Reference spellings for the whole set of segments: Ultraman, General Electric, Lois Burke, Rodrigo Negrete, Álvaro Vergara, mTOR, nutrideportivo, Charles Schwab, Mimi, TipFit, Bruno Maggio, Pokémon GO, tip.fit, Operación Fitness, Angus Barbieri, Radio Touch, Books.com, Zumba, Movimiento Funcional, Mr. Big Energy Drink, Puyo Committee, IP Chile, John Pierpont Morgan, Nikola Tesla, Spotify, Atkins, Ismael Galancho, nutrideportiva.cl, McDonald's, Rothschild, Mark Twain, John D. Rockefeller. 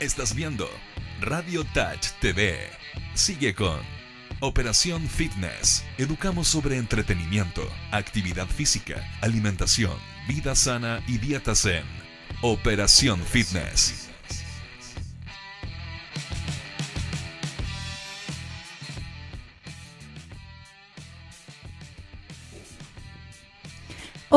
Estás viendo Radio Touch TV. Sigue con Operación Fitness. Educamos sobre entretenimiento, actividad física, alimentación, vida sana y dieta zen. Operación Fitness.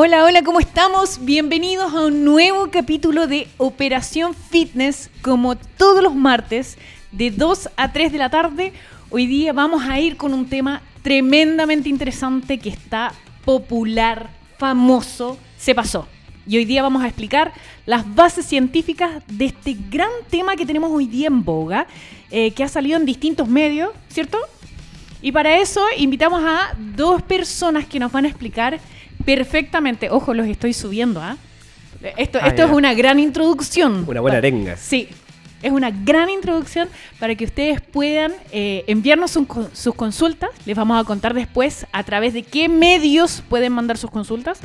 Hola, hola, ¿cómo estamos? Bienvenidos a un nuevo capítulo de Operación Fitness, como todos los martes, de 2 a 3 de la tarde. Hoy día vamos a ir con un tema tremendamente interesante que está popular, famoso, se pasó. Y hoy día vamos a explicar las bases científicas de este gran tema que tenemos hoy día en boga, que ha salido en distintos medios, ¿cierto? Y para eso invitamos a dos personas que nos van a explicar perfectamente. Ojo, los estoy subiendo, ¿ah? ¿Eh? Esto es una gran introducción. Una buena arenga. Sí, es una gran introducción para que ustedes puedan enviarnos sus consultas. Les vamos a contar después a través de qué medios pueden mandar sus consultas.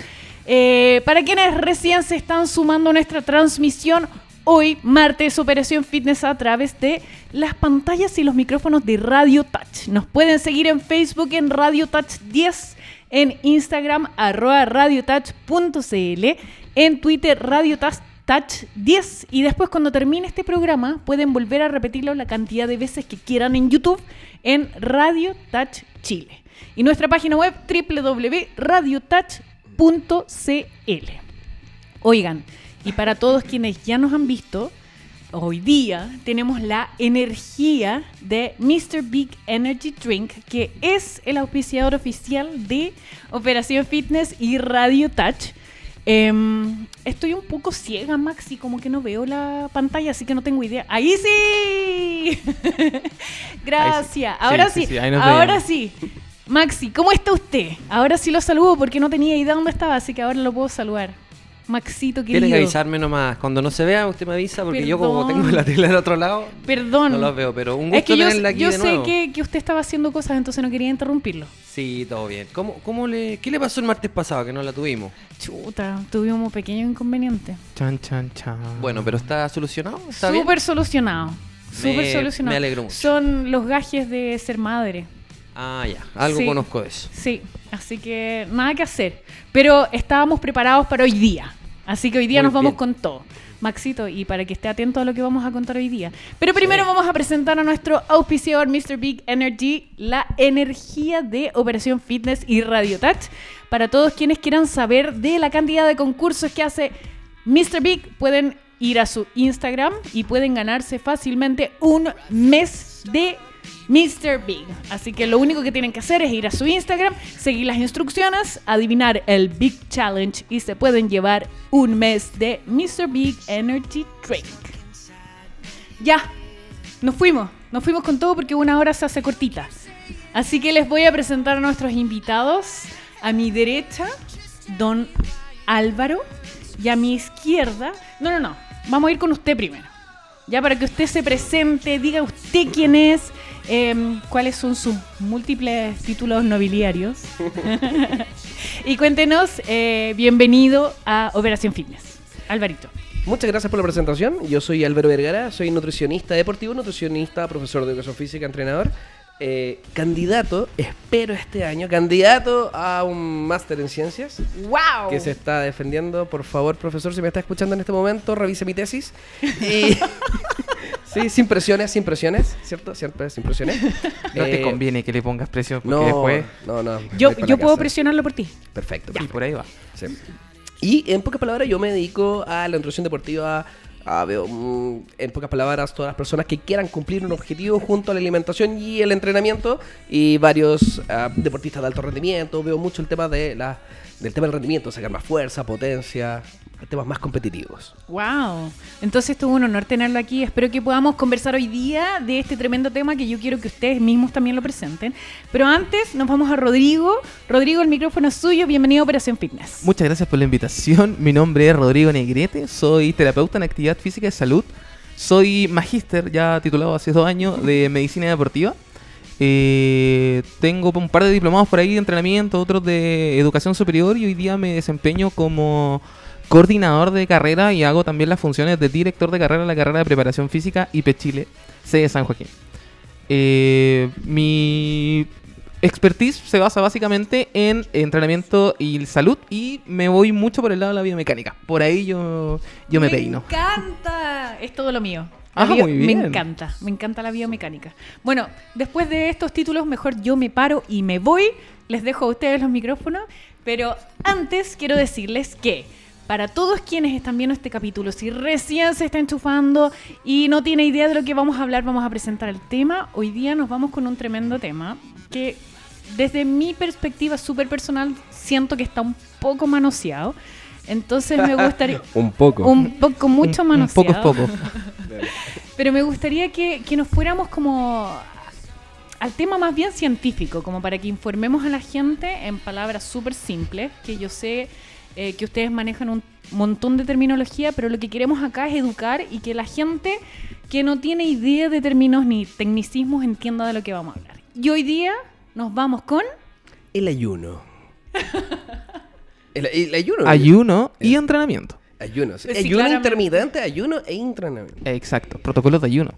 Para quienes recién se están sumando a nuestra transmisión, hoy, martes, Operación Fitness a través de las pantallas y los micrófonos de Radio Touch. Nos pueden seguir en Facebook en Radio Touch 10, en Instagram @radiotouch.cl, en Twitter Radio Touch 10, y después cuando termine este programa pueden volver a repetirlo la cantidad de veces que quieran en YouTube en Radio Touch Chile. Y nuestra página web www.radiotouch.cl. Oigan, y para todos quienes ya nos han visto, hoy día tenemos la energía de Mr. Big Energy Drink, que es el auspiciador oficial de Operación Fitness y Radio Touch. Estoy un poco ciega, Maxi, como que no veo la pantalla, así que no tengo idea. ¡Ahí sí! Gracias. Ahora sí, ahora sí. Maxi, ¿cómo está usted? Ahora sí lo saludo porque no tenía idea dónde estaba, así que ahora lo puedo saludar. Maxito querido. Tienes que avisarme nomás. Cuando no se vea, usted me avisa, porque yo como tengo la tela del otro lado, no los veo, pero un gusto tenerla aquí de nuevo. Yo sé que usted estaba haciendo cosas, entonces no quería interrumpirlo. Sí, todo bien. ¿Qué le pasó el martes pasado que no la tuvimos? Chuta, tuvimos un pequeño inconveniente. Chan, chan, chan. Bueno, pero ¿está solucionado? ¿Está bien? Súper solucionado. Me alegro mucho. Son los gajes de ser madre. Ah, ya. Algo conozco de eso. Sí, así que nada que hacer. Pero estábamos preparados para hoy día. Así que hoy día nos vamos con todo. Maxito, y para que esté atento a lo que vamos a contar hoy día. Pero primero vamos a presentar a nuestro auspiciador Mr. Big Energy, la energía de Operación Fitness y Radio Touch. Para todos quienes quieran saber de la cantidad de concursos que hace Mr. Big, pueden ir a su Instagram y pueden ganarse fácilmente un mes de Mr. Big. Así que lo único que tienen que hacer es ir a su Instagram, seguir las instrucciones, adivinar el Big Challenge y se pueden llevar un mes de Mr. Big Energy Drink. Ya, nos fuimos con todo porque una hora se hace cortita. Así que les voy a presentar a nuestros invitados. A mi derecha, don Álvaro, y a mi izquierda... No, vamos a ir con usted primero. Ya, para que usted se presente, diga usted quién es, cuáles son sus múltiples títulos nobiliarios. Y cuéntenos, bienvenido a Operación Fitness. Alvarito. Muchas gracias por la presentación. Yo soy Álvaro Vergara, soy nutricionista deportivo, nutricionista, profesor de educación física, entrenador. Espero este año, candidato a un máster en ciencias. ¡Wow! Que se está defendiendo. Por favor, profesor, si me está escuchando en este momento, revise mi tesis. Y... sí, sin presiones, ¿cierto? Siempre sin presiones. No te conviene que le pongas presión porque después... No. Yo puedo presionarlo por ti. Perfecto. Y por ahí va. Sí. Y en pocas palabras, yo me dedico a la nutrición deportiva... en pocas palabras, todas las personas que quieran cumplir un objetivo junto a la alimentación y el entrenamiento, y varios deportistas de alto rendimiento. Veo mucho el tema del rendimiento, sacar más fuerza, potencia, temas más competitivos. ¡Wow! Entonces tuvo un honor tenerlo aquí. Espero que podamos conversar hoy día de este tremendo tema que yo quiero que ustedes mismos también lo presenten. Pero antes nos vamos a Rodrigo. Rodrigo, el micrófono es suyo. Bienvenido a Operación Fitness. Muchas gracias por la invitación. Mi nombre es Rodrigo Negrete. Soy terapeuta en actividad física y salud. Soy magíster, ya titulado hace 2 años, de medicina deportiva. Tengo un par de diplomados por ahí de entrenamiento, otros de educación superior, y hoy día me desempeño como coordinador de carrera y hago también las funciones de director de carrera en la carrera de preparación física IP Chile, sede San Joaquín. Mi expertise se basa básicamente en entrenamiento y salud, y me voy mucho por el lado de la biomecánica. Por ahí yo me peino. ¡Me encanta! Es todo lo mío. Ajá, muy bien. Me encanta la biomecánica. Bueno, después de estos títulos, mejor yo me paro y me voy. Les dejo a ustedes los micrófonos, pero antes quiero decirles que para todos quienes están viendo este capítulo, si recién se está enchufando y no tiene idea de lo que vamos a hablar, vamos a presentar el tema. Hoy día nos vamos con un tremendo tema que desde mi perspectiva súper personal siento que está un poco manoseado. Entonces me gustaría... Un poco, mucho manoseado. Un poco. Pero me gustaría que nos fuéramos como al tema más bien científico, como para que informemos a la gente en palabras súper simples, que yo sé que ustedes manejan un montón de terminología, pero lo que queremos acá es educar y que la gente que no tiene idea de términos ni tecnicismos entienda de lo que vamos a hablar. Y hoy día nos vamos con... el ayuno. El ayuno. Ayuno y entrenamiento. Ayuno. Sí, ayuno claramente. Intermitente, ayuno e entrenamiento. Exacto. Protocolos de ayuno.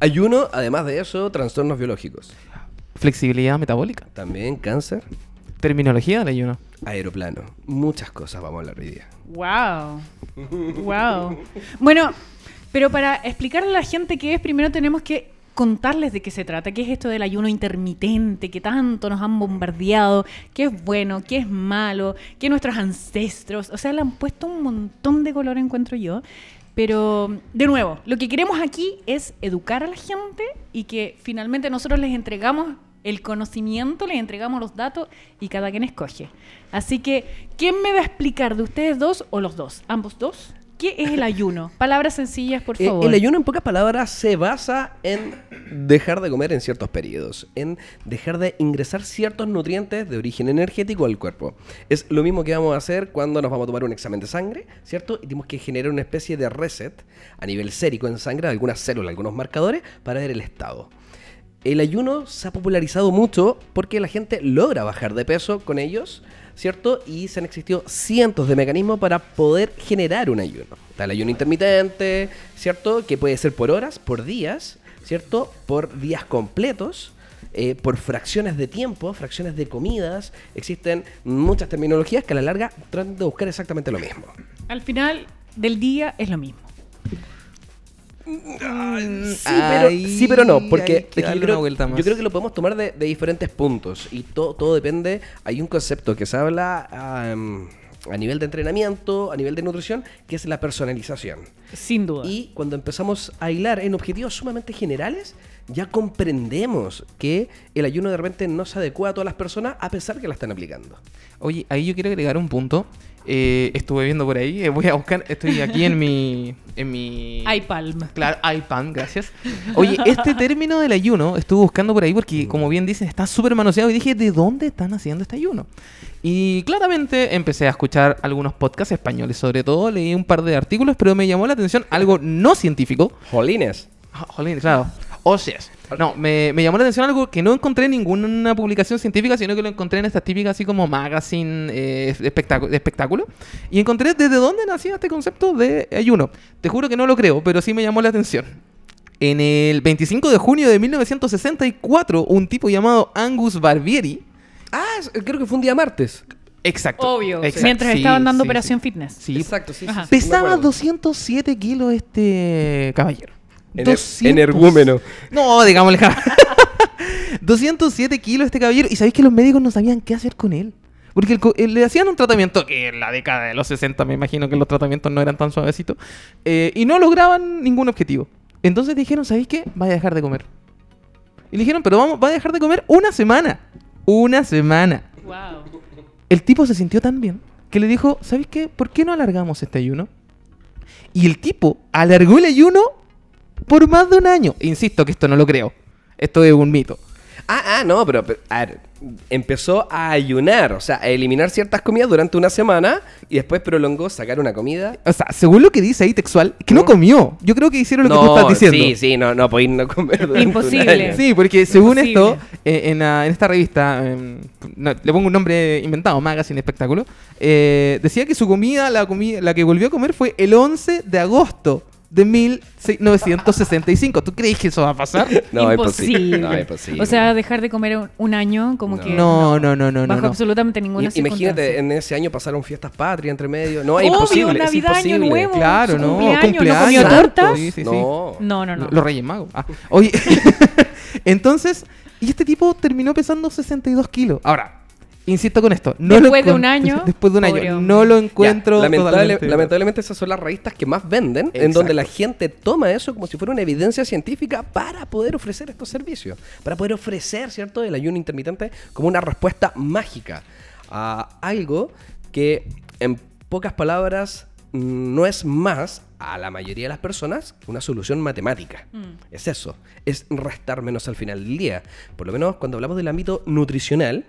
Ayuno, además de eso, trastornos biológicos. Flexibilidad metabólica. También cáncer. Terminología del ayuno. Aeroplano. Muchas cosas vamos a hablar hoy día. Wow. Bueno, pero para explicarle a la gente qué es, primero tenemos que contarles de qué se trata, qué es esto del ayuno intermitente, que tanto nos han bombardeado, qué es bueno, qué es malo, qué nuestros ancestros, o sea, le han puesto un montón de color, encuentro yo, pero de nuevo, lo que queremos aquí es educar a la gente y que finalmente nosotros les entregamos el conocimiento, les entregamos los datos y cada quien escoge. Así que, ¿quién me va a explicar de ustedes dos o los dos? ¿Ambos dos? ¿Qué es el ayuno? Palabras sencillas, por favor. El ayuno, en pocas palabras, se basa en dejar de comer en ciertos periodos, en dejar de ingresar ciertos nutrientes de origen energético al cuerpo. Es lo mismo que vamos a hacer cuando nos vamos a tomar un examen de sangre, ¿cierto? Y tenemos que generar una especie de reset a nivel sérico en sangre de algunas células, algunos marcadores, para ver el estado. El ayuno se ha popularizado mucho porque la gente logra bajar de peso con ellos, ¿cierto? Y se han existido cientos de mecanismos para poder generar un ayuno. Está el ayuno intermitente, ¿cierto? Que puede ser por horas, por días, ¿cierto? Por días completos, por fracciones de tiempo, fracciones de comidas. Existen muchas terminologías que a la larga tratan de buscar exactamente lo mismo. Al final del día es lo mismo. Sí, pero no, porque yo creo que lo podemos tomar de diferentes puntos y todo depende. Hay un concepto que se habla a nivel de entrenamiento, a nivel de nutrición, que es la personalización. Sin duda. Y cuando empezamos a hilar en objetivos sumamente generales, ya comprendemos que el ayuno de repente no se adecua a todas las personas a pesar que la están aplicando. Oye, ahí yo quiero agregar un punto. Estuve viendo por ahí, voy a buscar, estoy aquí en mi iPalm. Claro, iPalm, gracias. Oye, este término del ayuno estuve buscando por ahí porque, como bien dicen, está súper manoseado y dije, ¿de dónde están haciendo este ayuno? Y claramente empecé a escuchar algunos podcasts españoles, sobre todo leí un par de artículos, pero me llamó la atención algo no científico. Jolines, claro. Óseas. No, me llamó la atención algo que no encontré en ninguna publicación científica, sino que lo encontré en estas típicas así como magazine espectáculo. Y encontré desde dónde nacía este concepto de ayuno. Te juro que no lo creo, pero sí me llamó la atención. En el 25 de junio de 1964, un tipo llamado Angus Barbieri... Ah, creo que fue un día martes. Exacto. Obvio. Exacto. Mientras estaban dando Operación Fitness. Sí. Exacto, sí. Ajá. Pesaba 207 kilos este caballero. 200... energúmeno. No, digámosle. 207 kilos este caballero. Y sabéis que los médicos no sabían qué hacer con él. Porque le hacían un tratamiento que en la década de los 60 me imagino que los tratamientos no eran tan suavecitos. Y no lograban ningún objetivo. Entonces dijeron, ¿sabéis qué? Va a dejar de comer. Y le dijeron, pero va a dejar de comer una semana. Una semana. Wow. El tipo se sintió tan bien que le dijo, ¿sabéis qué? ¿Por qué no alargamos este ayuno? Y el tipo alargó el ayuno por más de un año. Insisto que esto no lo creo. Esto es un mito. No, pero a ver, empezó a ayunar, o sea, a eliminar ciertas comidas durante una semana y después prolongó sacar una comida. O sea, según lo que dice ahí textual, que no comió. Yo creo que hicieron lo que tú estás diciendo. No podéis no comer durante un año. Sí, porque según esto, en esta revista, le pongo un nombre inventado, Magazine Espectáculo, decía que su comida, la que volvió a comer fue el 11 de agosto. De 1965. ¿Tú crees que eso va a pasar? No, imposible. No, imposible. O sea, dejar de comer un año como que... No. Bajo absolutamente ninguna circunstancia. Imagínate, en ese año pasaron fiestas patrias entre medio. No, es imposible. Obvio, Navidad, Año Nuevo. Claro, no. Cumpleaños. ¿No comió tortas? Sí. No. Los Reyes Magos. Oye, entonces, y este tipo terminó pesando 62 kilos. Ahora, insisto con esto. Después de un año. No lo encuentro. Lamentablemente esas son las revistas que más venden. Exacto. En donde la gente toma eso como si fuera una evidencia científica para poder ofrecer estos servicios. Para poder ofrecer, ¿cierto?, el ayuno intermitente como una respuesta mágica a algo que, en pocas palabras, no es más, a la mayoría de las personas, una solución matemática. Es eso. Es restar menos al final del día. Por lo menos cuando hablamos del ámbito nutricional,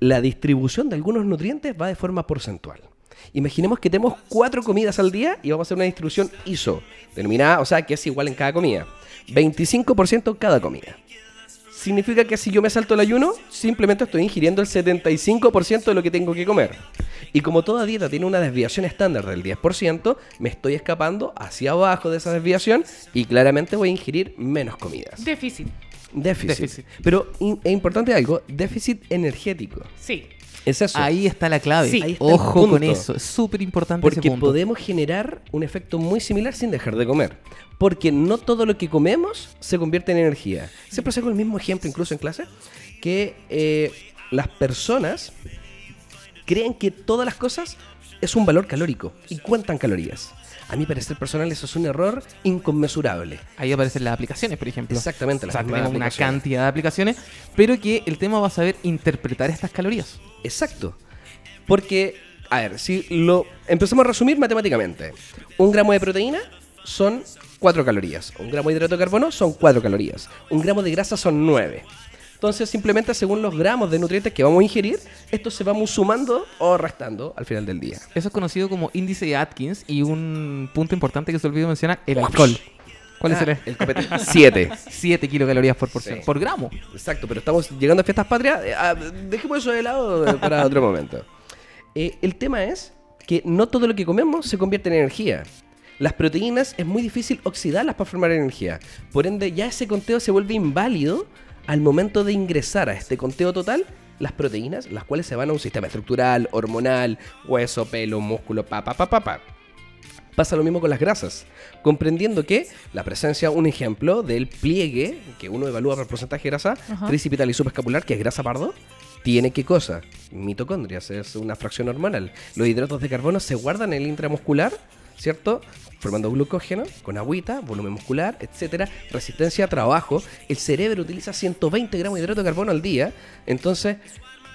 la distribución de algunos nutrientes va de forma porcentual. Imaginemos que tenemos 4 comidas al día y vamos a hacer una distribución ISO, denominada, o sea, que es igual en cada comida. 25% cada comida. Significa que si yo me salto el ayuno, simplemente estoy ingiriendo el 75% de lo que tengo que comer. Y como toda dieta tiene una desviación estándar del 10%, me estoy escapando hacia abajo de esa desviación y claramente voy a ingerir menos comidas. Déficit. Pero es importante algo, déficit energético. Sí. Es eso. Ahí está la clave. Sí. Ahí está. Ojo con eso. Es súper importante ese punto. Porque podemos generar un efecto muy similar sin dejar de comer. Porque no todo lo que comemos se convierte en energía. Siempre saco el mismo ejemplo, incluso en clase, que las personas creen que todas las cosas es un valor calórico y cuentan calorías. A mi parecer personal, eso es un error inconmensurable. Ahí aparecen las aplicaciones, por ejemplo. Exactamente. O sea, tenemos una cantidad de aplicaciones, pero que el tema va a saber interpretar estas calorías. Exacto. Porque, a ver, si lo empezamos a resumir matemáticamente. 1 gramo de proteína son 4 calorías. 1 gramo de hidrato de carbono son 4 calorías. 1 gramo de grasa son 9. Entonces, simplemente según los gramos de nutrientes que vamos a ingerir, estos se vamos sumando o restando al final del día. Eso es conocido como índice de Atkins, y un punto importante que se olvidó mencionar, el alcohol. ¿Cuál es el copete? 7 kilocalorías por gramo. Exacto, pero estamos llegando a fiestas patrias. Dejemos eso de lado para otro momento. El tema es que no todo lo que comemos se convierte en energía. Las proteínas es muy difícil oxidarlas para formar energía. Por ende, ya ese conteo se vuelve inválido al momento de ingresar a este conteo total las proteínas, las cuales se van a un sistema estructural, hormonal, hueso, pelo, músculo, Pasa lo mismo con las grasas, comprendiendo que la presencia, un ejemplo, del pliegue, que uno evalúa por porcentaje de grasa, tricipital y subescapular, que es grasa pardo, ¿tiene qué cosa? Mitocondrias, es una fracción hormonal. Los hidratos de carbono se guardan en el intramuscular, ¿cierto?, formando glucógeno, con agüita, volumen muscular, etcétera, resistencia a trabajo. El cerebro utiliza 120 gramos de hidrato de carbono al día. Entonces,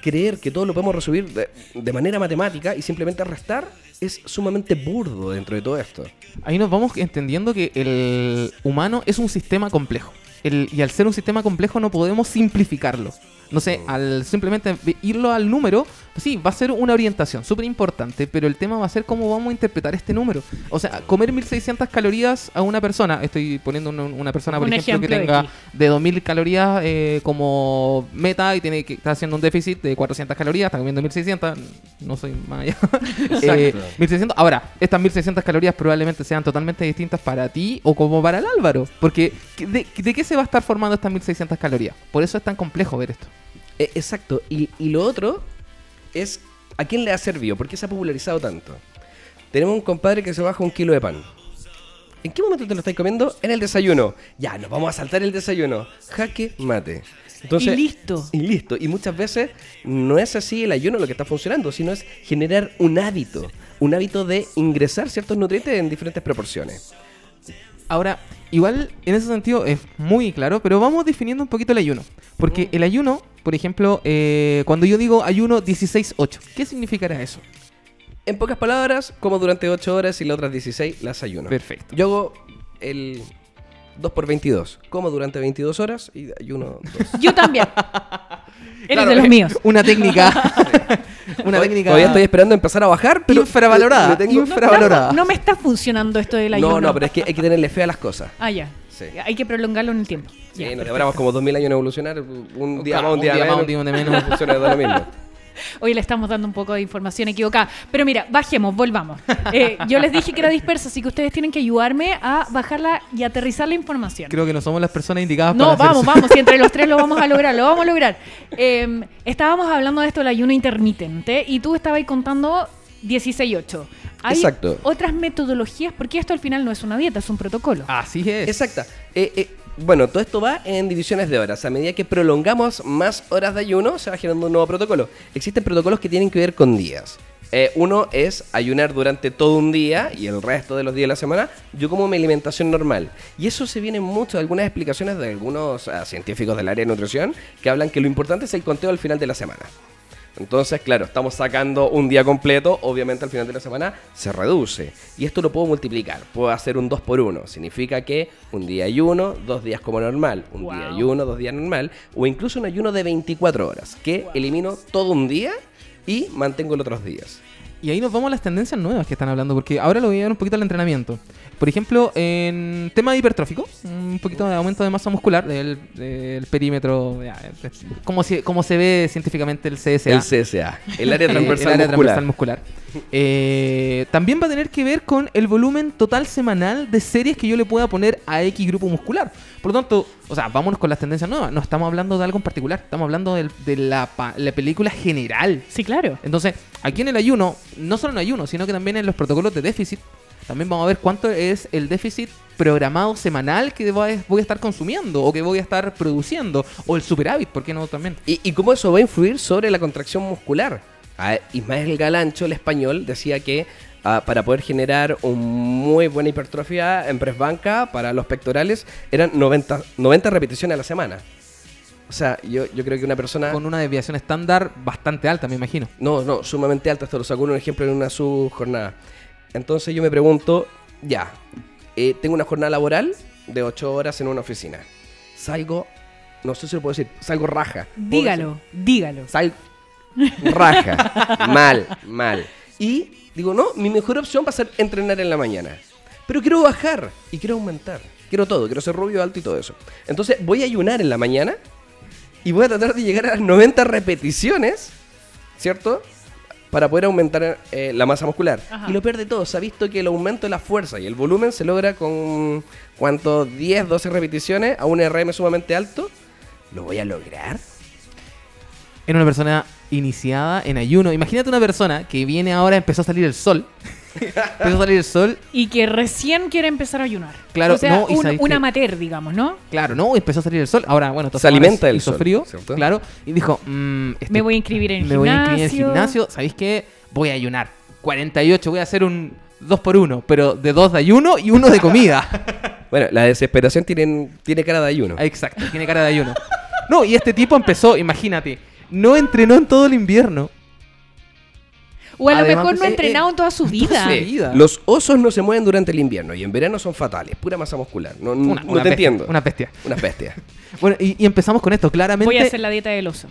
creer que todo lo podemos resumir de manera matemática y simplemente restar es sumamente burdo dentro de todo esto. Ahí nos vamos entendiendo que el humano es un sistema complejo. Y al ser un sistema complejo no podemos simplificarlo. No sé, al simplemente irlo al número, pues sí, va a ser una orientación súper importante, pero el tema va a ser cómo vamos a interpretar este número. O sea, comer 1.600 calorías a una persona, estoy poniendo una persona, por ejemplo, que tenga de 2.000 calorías como meta y tiene que está haciendo un déficit de 400 calorías, está comiendo 1.600, no soy más allá. 1.600. Ahora, estas 1.600 calorías probablemente sean totalmente distintas para ti o como para el Álvaro, porque ¿de qué se va a estar formando estas 1.600 calorías? Por eso es tan complejo ver esto. Exacto. Y lo otro es ¿a quién le ha servido? ¿Por qué se ha popularizado tanto? Tenemos un compadre que se baja 1 kilo de pan. ¿En qué momento te lo estáis comiendo? En el desayuno. Ya, nos vamos a saltar el desayuno. Jaque mate. Entonces, y listo. Y muchas veces no es así el ayuno lo que está funcionando, sino es generar un hábito de ingresar ciertos nutrientes en diferentes proporciones. Ahora, igual en ese sentido es muy claro, pero vamos definiendo un poquito el ayuno. Porque el ayuno, por ejemplo, cuando yo digo ayuno 16-8, ¿qué significará eso? En pocas palabras, como durante 8 horas y las otras 16 las ayuno. Perfecto. Yo hago el 2x22. Como durante 22 horas y ayuno 2. Yo también. Eres claro, de los míos. Una técnica. Una técnica. Todavía estoy esperando empezar a bajar, pero infravalorada. Lo tengo infravalorada. No me está funcionando esto del ayuno. No, no, pero es que hay que tenerle fe a las cosas. Ah, ya. Sí. Hay que prolongarlo en el tiempo. Sí, ya, nos demoramos como 2000 años en evolucionar. Un día más, un día menos. Un día menos funciona todo lo mismo. Hoy le estamos dando un poco de información equivocada. Pero mira, bajemos, volvamos. Yo les dije que era dispersa, así que ustedes tienen que ayudarme a bajarla y aterrizar la información. Creo que no somos las personas indicadas para hacer eso. No, vamos, si entre los tres lo vamos a lograr, lo vamos a lograr. Estábamos hablando de esto del ayuno intermitente y tú estabas ahí contando 16-8. Hay exacto. Otras metodologías, porque esto al final no es una dieta, es un protocolo. Así es. Exacto. Bueno, todo esto va en divisiones de horas. A medida que prolongamos más horas de ayuno, se va generando un nuevo protocolo. Existen protocolos que tienen que ver con días. Uno es ayunar durante todo un día y el resto de los días de la semana yo como mi alimentación normal. Y eso se viene mucho de algunas explicaciones de algunos científicos del área de nutrición que hablan que lo importante es el conteo al final de la semana. Entonces, claro, estamos sacando un día completo, obviamente al final de la semana se reduce. Y esto lo puedo multiplicar, puedo hacer un 2x1. Significa que un día ayuno, 2 días como normal, un wow. día ayuno, 2 días normal, o incluso un ayuno de 24 horas, que wow. elimino todo un día y mantengo los otros días. Y ahí nos vamos a las tendencias nuevas que están hablando, porque ahora lo voy a ver un poquito al entrenamiento. Por ejemplo, en tema de hipertrófico, un poquito de aumento de masa muscular, del perímetro, como se ve científicamente el CSA. El CSA, el área transversal, el área transversal muscular. También va a tener que ver con el volumen total semanal de series que yo le pueda poner a X grupo muscular. Por lo tanto, o sea, vámonos con las tendencias nuevas. No estamos hablando de algo en particular, estamos hablando de la película general. Sí, claro. Entonces, aquí en el ayuno, no solo en ayuno, sino que también en los protocolos de déficit, también vamos a ver cuánto es el déficit programado semanal que voy a estar consumiendo o que voy a estar produciendo, o el superávit, ¿por qué no también? ¿Y cómo eso va a influir sobre la contracción muscular? Ismael Galancho, el español, decía que para poder generar una muy buena hipertrofia en press banca para los pectorales eran 90 repeticiones a la semana. O sea, yo creo que una persona... Con una desviación estándar bastante alta, me imagino. No, sumamente alta. Esto lo sacó un ejemplo en una subjornada. Entonces yo me pregunto, tengo una jornada laboral de 8 horas en una oficina. Salgo, no sé si lo puedo decir, salgo raja. Dígalo. Salgo raja. mal. Y digo, no, mi mejor opción va a ser entrenar en la mañana. Pero quiero bajar y quiero aumentar. Quiero todo, quiero ser rubio, alto y todo eso. Entonces voy a ayunar en la mañana y voy a tratar de llegar a las 90 repeticiones, ¿cierto?, para poder aumentar la masa muscular. Ajá. Y lo peor de todo, se ha visto que el aumento de la fuerza y el volumen se logra con 10, 12 repeticiones a un RM sumamente alto. ¿Lo voy a lograr? En una persona iniciada en ayuno. Imagínate una persona que viene ahora, empezó a salir el sol. Y que recién quiere empezar a ayunar. Claro, o sea, no, un amateur, digamos, ¿no? Claro, no, empezó a salir el sol. Ahora, bueno, se alimenta del sol, frío, ¿cierto? Claro, y dijo, me voy a inscribir en el gimnasio. ¿Sabéis qué? Voy a ayunar. 48, voy a hacer un 2x1, pero de 2 de ayuno y 1 de comida. Bueno, la desesperación tiene cara de ayuno. Exacto, tiene cara de ayuno. No, y este tipo empezó, imagínate, no entrenó en todo el invierno. O a lo mejor no ha entrenado en toda su vida. Los osos no se mueven durante el invierno y en verano son fatales, pura masa muscular. No, entiendo. Una bestia. Bueno, y empezamos con esto. Claramente. Voy a hacer la dieta del oso.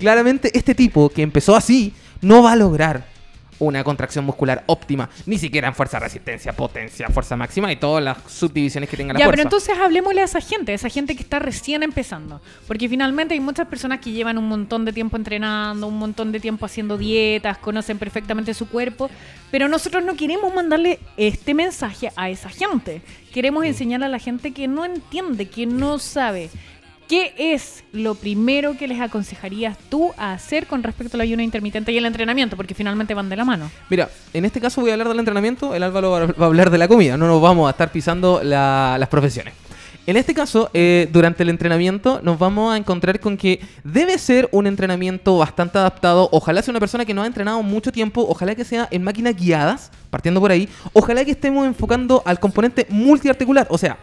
Claramente, este tipo que empezó así no va a lograr una contracción muscular óptima, ni siquiera en fuerza, resistencia, potencia, fuerza máxima y todas las subdivisiones que tenga la fuerza. Ya, pero entonces hablemosle a esa gente que está recién empezando, porque finalmente hay muchas personas que llevan un montón de tiempo entrenando, un montón de tiempo haciendo dietas, conocen perfectamente su cuerpo, pero nosotros no queremos mandarle este mensaje a esa gente. Queremos enseñar a la gente que no entiende, que no sabe. ¿Qué es lo primero que les aconsejarías tú a hacer con respecto al ayuno intermitente y el entrenamiento? Porque finalmente van de la mano. Mira, en este caso voy a hablar del entrenamiento, el Álvaro va a hablar de la comida. No nos vamos a estar pisando las profesiones. En este caso, durante el entrenamiento nos vamos a encontrar con que debe ser un entrenamiento bastante adaptado. Ojalá sea una persona que no ha entrenado mucho tiempo, ojalá que sea en máquinas guiadas, partiendo por ahí. Ojalá que estemos enfocando al componente multiarticular. O sea,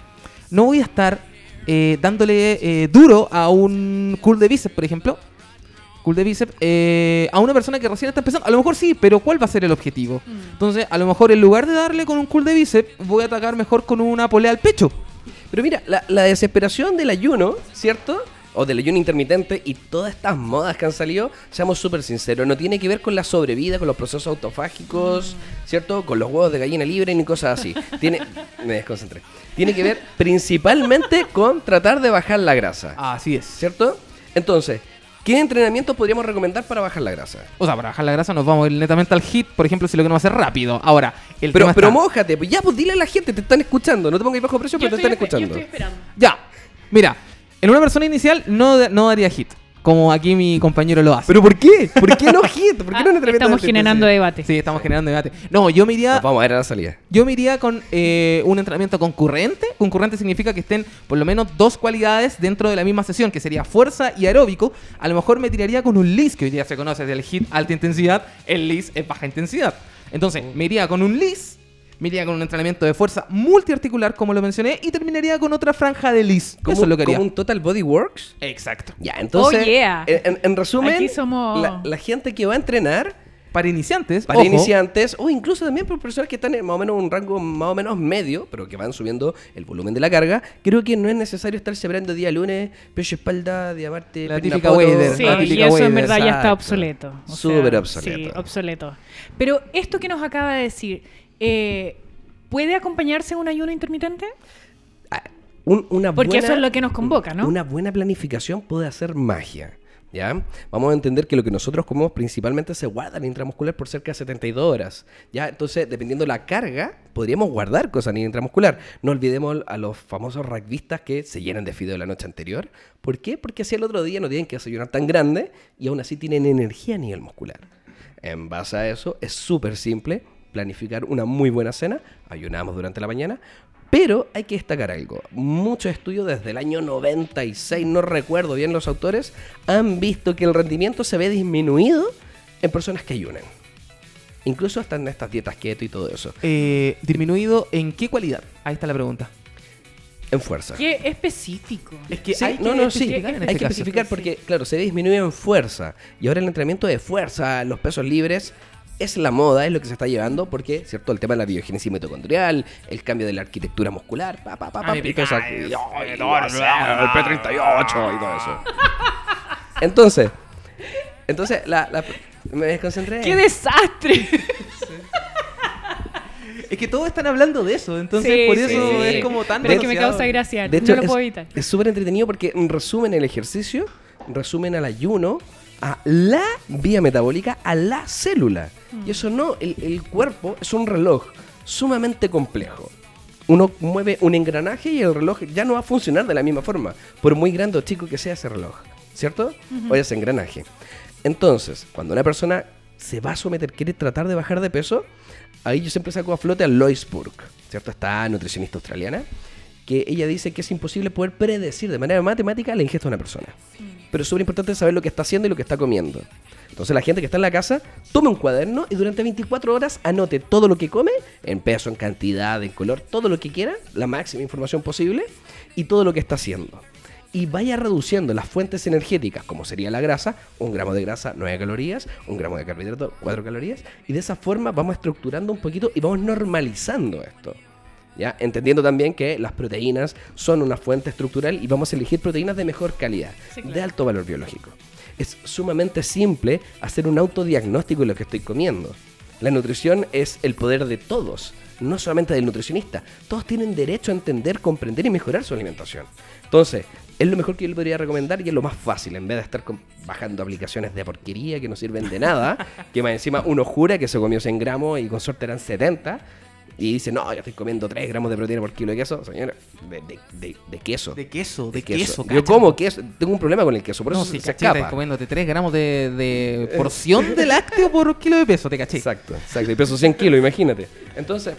no voy a estar... dándole duro a un curl de bíceps, por ejemplo. A una persona que recién está empezando. A lo mejor sí, pero ¿cuál va a ser el objetivo? Entonces, a lo mejor en lugar de darle con un curl de bíceps, voy a atacar mejor con una polea al pecho. Pero mira, la desesperación del ayuno, ¿cierto? O del ayuno intermitente y todas estas modas que han salido, seamos súper sinceros, no tiene que ver con la sobrevida, con los procesos autofágicos, ¿cierto? Con los huevos de gallina libre ni cosas así. Me desconcentré. Tiene que ver principalmente con tratar de bajar la grasa. Así es. ¿Cierto? Entonces, ¿qué entrenamientos podríamos recomendar para bajar la grasa? O sea, para bajar la grasa nos vamos a ir netamente al HIIT, por ejemplo, si lo queremos hacer rápido. Ahora, el tema está... Pero mójate, pues ya, pues dile a la gente, te están escuchando. No te pongas bajo presión, pero te están escuchando. Yo estoy esperando. Ya, mira, en una persona inicial no daría HIIT, como aquí mi compañero lo hace. ¿Pero por qué? ¿Por qué no HIIT? ¿Por qué no entrenamiento? Estamos generando debate. Sí, estamos generando debate. No, yo me iría... Nos vamos a ver a la salida. Yo me iría con un entrenamiento concurrente. Concurrente significa que estén por lo menos dos cualidades dentro de la misma sesión, que sería fuerza y aeróbico. A lo mejor me tiraría con un LIS, que hoy día se conoce del HIIT alta intensidad. El LIS es baja intensidad. Entonces, me iría con un LIS. Me iría con un entrenamiento de fuerza multiarticular, como lo mencioné, y terminaría con otra franja de lis. Eso es lo que haría. ¿Como un Total Body Works? Exacto. Ya, entonces, en resumen, aquí somos... la gente que va a entrenar, para iniciantes, o incluso también para personas que están en más o menos un rango más o menos medio, pero que van subiendo el volumen de la carga, creo que no es necesario estar celebrando día lunes, pecho, espalda, día martes, la típica wader. Sí, y eso en verdad ya está obsoleto. Súper obsoleto. Sí, obsoleto. Pero esto que nos acaba de decir... ¿Puede acompañarse un ayuno intermitente? Porque eso es lo que nos convoca, ¿no? Una buena planificación puede hacer magia, ¿ya? Vamos a entender que lo que nosotros comemos principalmente se guarda en intramuscular por cerca de 72 horas, ¿ya? Entonces, dependiendo de la carga, podríamos guardar cosas en intramuscular. No olvidemos a los famosos rugbyistas que se llenan de fideo la noche anterior. ¿Por qué? Porque así el otro día no tienen que desayunar tan grande y aún así tienen energía a nivel muscular. En base a eso, es súper simple planificar una muy buena cena, ayunamos durante la mañana, pero hay que destacar algo. Muchos estudios desde el año 96, no recuerdo bien los autores, han visto que el rendimiento se ve disminuido en personas que ayunan. Incluso hasta en estas dietas keto y todo eso. ¿Disminuido en qué cualidad? Ahí está la pregunta. En fuerza. ¿Qué específico? Es que sí, hay que especificar porque, claro, se ve disminuido en fuerza. Y ahora el entrenamiento de fuerza, los pesos libres... Es la moda, es lo que se está llevando, porque, ¿cierto? El tema de la biogénesis mitocondrial, el cambio de la arquitectura muscular, el P38 y todo eso. Entonces, me desconcentré. ¡Qué desastre! Es que todos están hablando de eso, entonces por eso es como tan... Pero es que me causa gracia, de hecho, no lo puedo evitar. Es súper entretenido porque resumen el ejercicio, resumen al ayuno, a la vía metabólica, a la célula. Y eso no, el cuerpo es un reloj sumamente complejo. Uno mueve un engranaje y el reloj ya no va a funcionar de la misma forma, por muy grande o chico que sea ese reloj, ¿cierto? Uh-huh. O ese engranaje. Entonces, cuando una persona se va a someter, quiere tratar de bajar de peso, ahí yo siempre saco a flote a Lois Burke, ¿cierto? Esta nutricionista australiana, que ella dice que es imposible poder predecir de manera matemática la ingesta de una persona. Pero es súper importante saber lo que está haciendo y lo que está comiendo. Entonces la gente que está en la casa, tome un cuaderno y durante 24 horas anote todo lo que come, en peso, en cantidad, en color, todo lo que quiera, la máxima información posible y todo lo que está haciendo. Y vaya reduciendo las fuentes energéticas, como sería la grasa, 1 gramo de grasa, 9 calorías, 1 gramo de carbohidrato, 4 calorías. Y de esa forma vamos estructurando un poquito y vamos normalizando esto. ¿Ya? Entendiendo también que las proteínas son una fuente estructural y vamos a elegir proteínas de mejor calidad, sí, claro, de alto valor biológico. Es sumamente simple hacer un autodiagnóstico de lo que estoy comiendo. La nutrición es el poder de todos, no solamente del nutricionista. Todos tienen derecho a entender, comprender y mejorar su alimentación. Entonces, es lo mejor que yo le podría recomendar y es lo más fácil, en vez de estar bajando aplicaciones de porquería que no sirven de nada, que más encima uno jura que se comió 100 gramos y con suerte eran 70. Y dice, no, yo estoy comiendo 3 gramos de proteína por kilo de queso. Señora, de queso. Yo como queso, tengo un problema con el queso, por eso se escapa. Estás comiéndote 3 gramos de porción de lácteo por kilo de peso, te caché. Exacto. Y peso 100 kilos, imagínate. Entonces,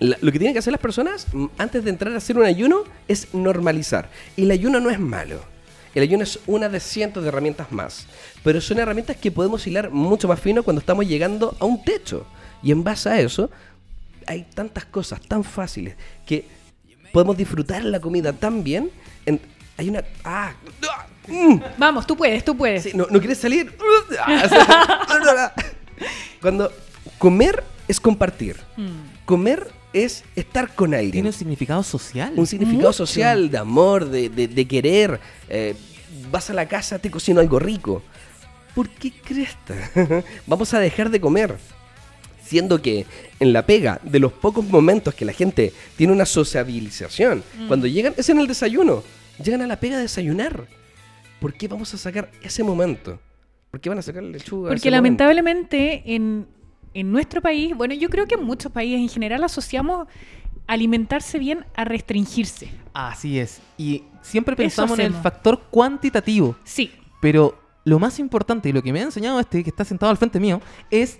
lo que tienen que hacer las personas antes de entrar a hacer un ayuno es normalizar. Y el ayuno no es malo. El ayuno es una de cientos de herramientas más. Pero son herramientas que podemos hilar mucho más fino cuando estamos llegando a un techo. Y en base a eso... Hay tantas cosas tan fáciles que podemos disfrutar la comida tan bien. Hay una... Vamos, tú puedes. Sí, no quieres salir. Cuando comer es compartir. Comer es estar con aire. Tiene un significado social. Un significado social, de amor, de querer. Vas a la casa, te cocino algo rico. ¿Por qué cresta? Vamos a dejar de comer. Siendo que en la pega, de los pocos momentos que la gente tiene una sociabilización, cuando llegan, es en el desayuno, llegan a la pega a desayunar. ¿Por qué vamos a sacar ese momento? ¿Por qué van a sacar lechuga? Porque lamentablemente en nuestro país, bueno, yo creo que en muchos países en general asociamos alimentarse bien a restringirse. Así es. Y siempre pensamos en el factor cuantitativo. Sí. Pero lo más importante y lo que me ha enseñado este que está sentado al frente mío es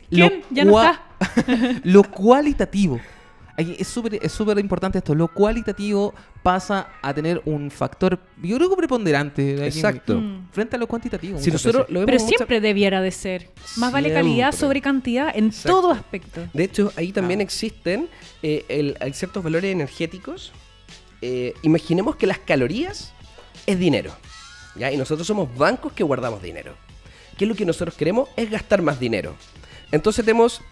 lo cualitativo. Es súper importante esto. Lo cualitativo pasa a tener un factor, yo creo que preponderante. Exacto. Frente a lo cuantitativo. Si nosotros lo vemos pero siempre debiera de ser. Más vale calidad sobre cantidad en todo aspecto. De hecho, ahí también existen hay ciertos valores energéticos. Imaginemos que las calorías es dinero. ¿Ya? Y nosotros somos bancos que guardamos dinero. ¿Qué es lo que nosotros queremos? Es gastar más dinero. Entonces tenemos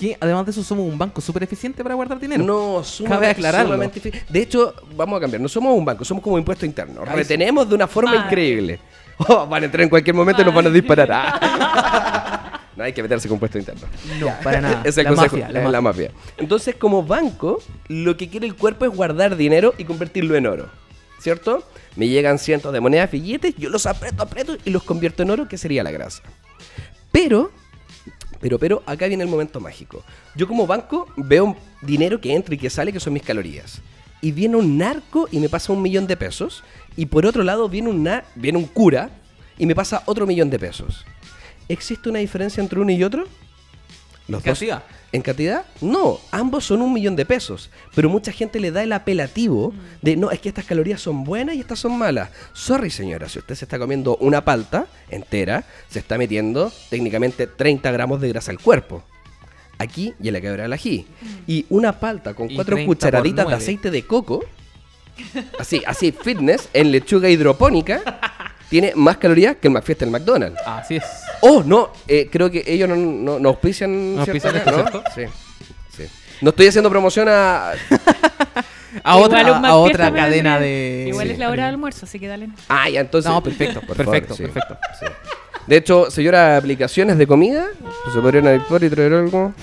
que además de eso somos un banco súper eficiente para guardar dinero. No, cabe aclararlo. De hecho, vamos a cambiar. No somos un banco, somos como impuesto interno. Retenemos de una forma increíble. Oh, van a entrar en cualquier momento y nos van a disparar. No hay que meterse con impuesto interno. No, para nada. Es el consejo. La mafia. Entonces, como banco, lo que quiere el cuerpo es guardar dinero y convertirlo en oro. ¿Cierto? Me llegan cientos de monedas, billetes, yo los aprieto y los convierto en oro, que sería la grasa. Pero, acá viene el momento mágico. Yo como banco veo dinero que entra y que sale, que son mis calorías. Y viene un narco y me pasa $1,000,000. Y por otro lado viene un cura y me pasa otro $1,000,000. ¿Existe una diferencia entre uno y otro? ¿En cantidad? ¿En cantidad? No, ambos son $1,000,000. Pero mucha gente le da el apelativo de no, es que estas calorías son buenas y estas son malas. Sorry señora, si usted se está comiendo una palta entera, se está metiendo técnicamente 30 gramos de grasa al cuerpo. Aquí ya le quebra el ají. Y una palta con 4 cucharaditas de aceite de coco, así fitness, en lechuga hidropónica, tiene más calorías que el McFiesta del McDonald's. Así es. Oh, no, creo que ellos no auspician. No auspician esto, ¿no? Sí. No estoy haciendo promoción a otra cadena de... Igual es la hora de almuerzo, así que dale. Ah, ya, entonces... No, perfecto. Sí. De hecho, señora, aplicaciones de comida, se podrían adictuar y traer algo.